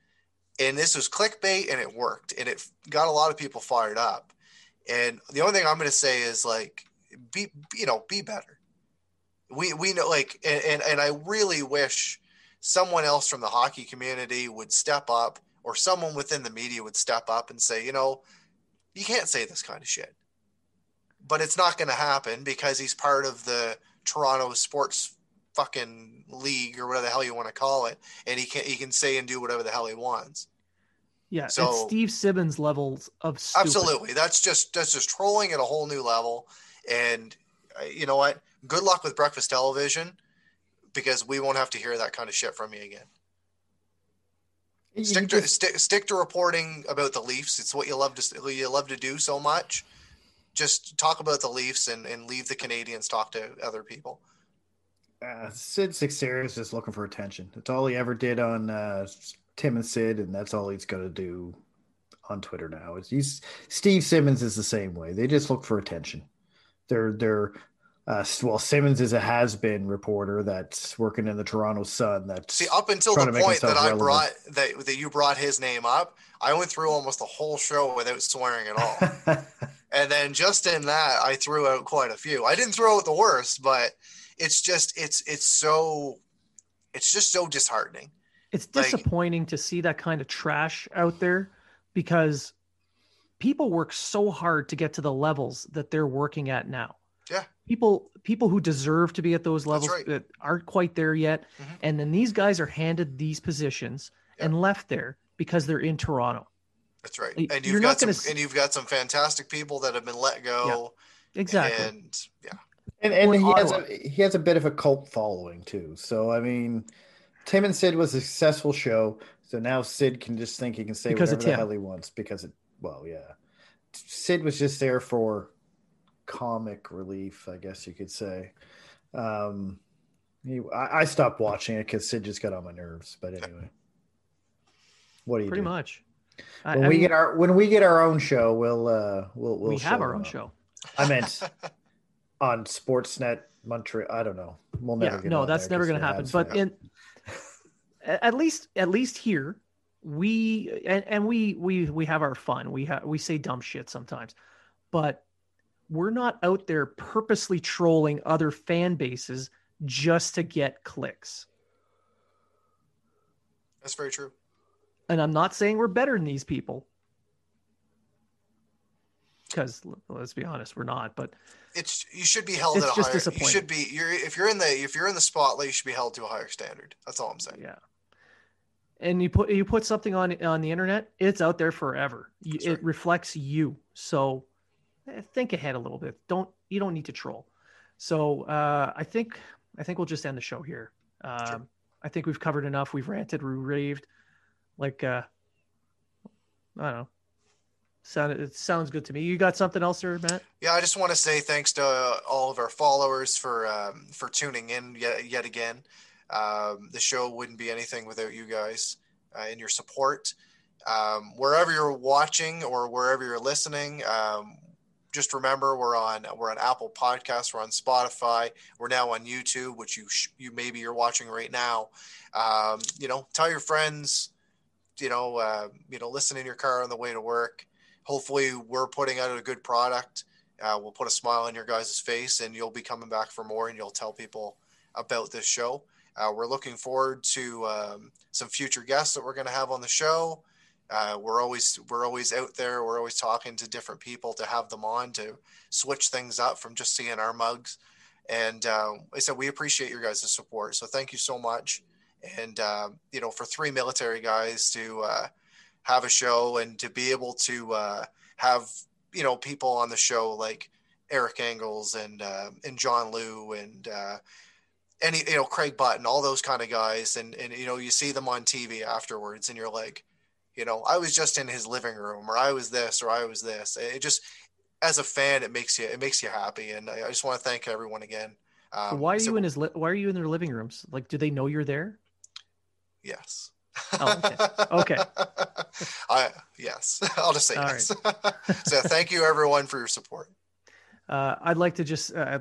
And this was clickbait, and it worked, and it got a lot of people fired up. And the only thing I'm going to say is, like, be, you know, be better. We, we know, like, and, and, and I really wish someone else from the hockey community would step up, or someone within the media would step up and say, you know, you can't say this kind of shit, but it's not going to happen because he's part of the Toronto sports fucking league or whatever the hell you want to call it, and he can he can say and do whatever the hell he wants. Yeah, so it's Steve Simmons levels of stupid. Absolutely, that's just that's just trolling at a whole new level. And uh, you know what? Good luck with breakfast television, because we won't have to hear that kind of shit from you again. You stick to just... stick stick to reporting about the Leafs. It's what you love to you love to do so much. Just talk about the Leafs and and leave the Canadians talk to other people. Uh, Sid Cicero is just looking for attention. That's all he ever did on uh, Tim and Sid, and that's all he's going to do on Twitter now. It's, he's, Steve Simmons is the same way. They just look for attention. They're they're uh, well, Simmons is a has-been reporter that's working in the Toronto Sun. That's see up until the point that I relevant. brought that that you brought his name up. I went through almost the whole show without swearing at all, and then just in that, I threw out quite a few. I didn't throw out the worst, but. It's just, it's, it's so, it's just so disheartening. It's disappointing like, to see that kind of trash out there, because people work so hard to get to the levels that they're working at now. Yeah. People, people who deserve to be at those levels right. that aren't quite there yet. Mm-hmm. And then these guys are handed these positions yeah. and left there because they're in Toronto. That's right. And you've You're got some, see... and you've got some fantastic people that have been let go. Yeah. Exactly. And yeah. And, and he has a, he has a bit of a cult following too. So I mean, Tim and Sid was a successful show. So now Sid can just think he can say because whatever the hell he wants because it. Well, yeah, Sid was just there for comic relief, I guess you could say. Um, he, I, I stopped watching it because Sid just got on my nerves. But anyway, what do you pretty do? much when I, we I mean, get our when we get our own show, we'll uh, we'll, we'll we have our own up. show. I meant. On Sportsnet Montreal, I don't know. We'll never yeah, get no, that's never going to happen. But in, at least, at least here, we and, and we we we have our fun. We ha- we say dumb shit sometimes, but we're not out there purposely trolling other fan bases just to get clicks. That's very true. And I'm not saying we're better than these people. because let's be honest, we're not. But it's you should be held. It's at just a higher, disappointing. You should be. You're if you're in the if you're in the spotlight, you should be held to a higher standard. That's all I'm saying. Yeah. And you put you put something on on the internet, it's out there forever. You, it reflects you. So think ahead a little bit. Don't you don't need to troll. So uh, I think I think we'll just end the show here. Um, sure. I think we've covered enough. We've ranted, we raved. Like uh, I don't know. Sound, it sounds good to me. You got something else there, Matt? Yeah, I just want to say thanks to uh, all of our followers for um, for tuning in yet, yet again. Um, the show wouldn't be anything without you guys uh, and your support. Um, wherever you're watching or wherever you're listening, um, just remember we're on we're on Apple Podcasts, we're on Spotify, we're now on YouTube, which you sh- you maybe you're watching right now. Um, you know, tell your friends. You know, uh, you know, listen in your car on the way to work. Hopefully, we're putting out a good product. Uh, we'll put a smile on your guys' face, and you'll be coming back for more, and you'll tell people about this show. Uh, we're looking forward to um, some future guests that we're going to have on the show. Uh, we're always we're always out there. We're always talking to different people to have them on to switch things up from just seeing our mugs. And uh, like I said, we appreciate your guys' support. So thank you so much. And uh, you know, for three military guys to uh, have a show and to be able to uh, have you know people on the show like Eric Engels and uh, and John Liu and. Uh, Any, you know, Craig Button, all those kind of guys. And, and, you know, you see them on T V afterwards and you're like, you know, I was just in his living room or I was this or I was this. It just, as a fan, it makes you, it makes you happy. And I, I just want to thank everyone again. Um, so why are so, you in his, li- why are you in their living rooms? Like, do they know you're there? Yes. Oh, okay. okay. I, yes. I'll just say all yes. Right. So thank you everyone for your support. Uh, I'd like to just, uh,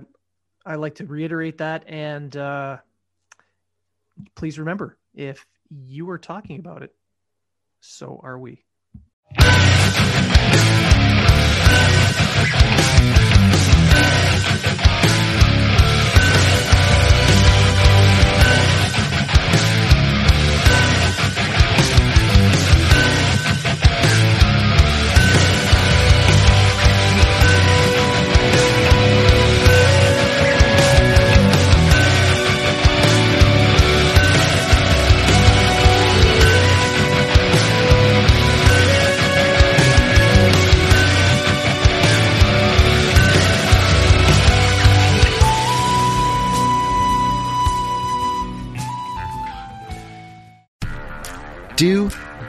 I like to reiterate that. And uh, please remember, if you are talking about it, so are we. Do,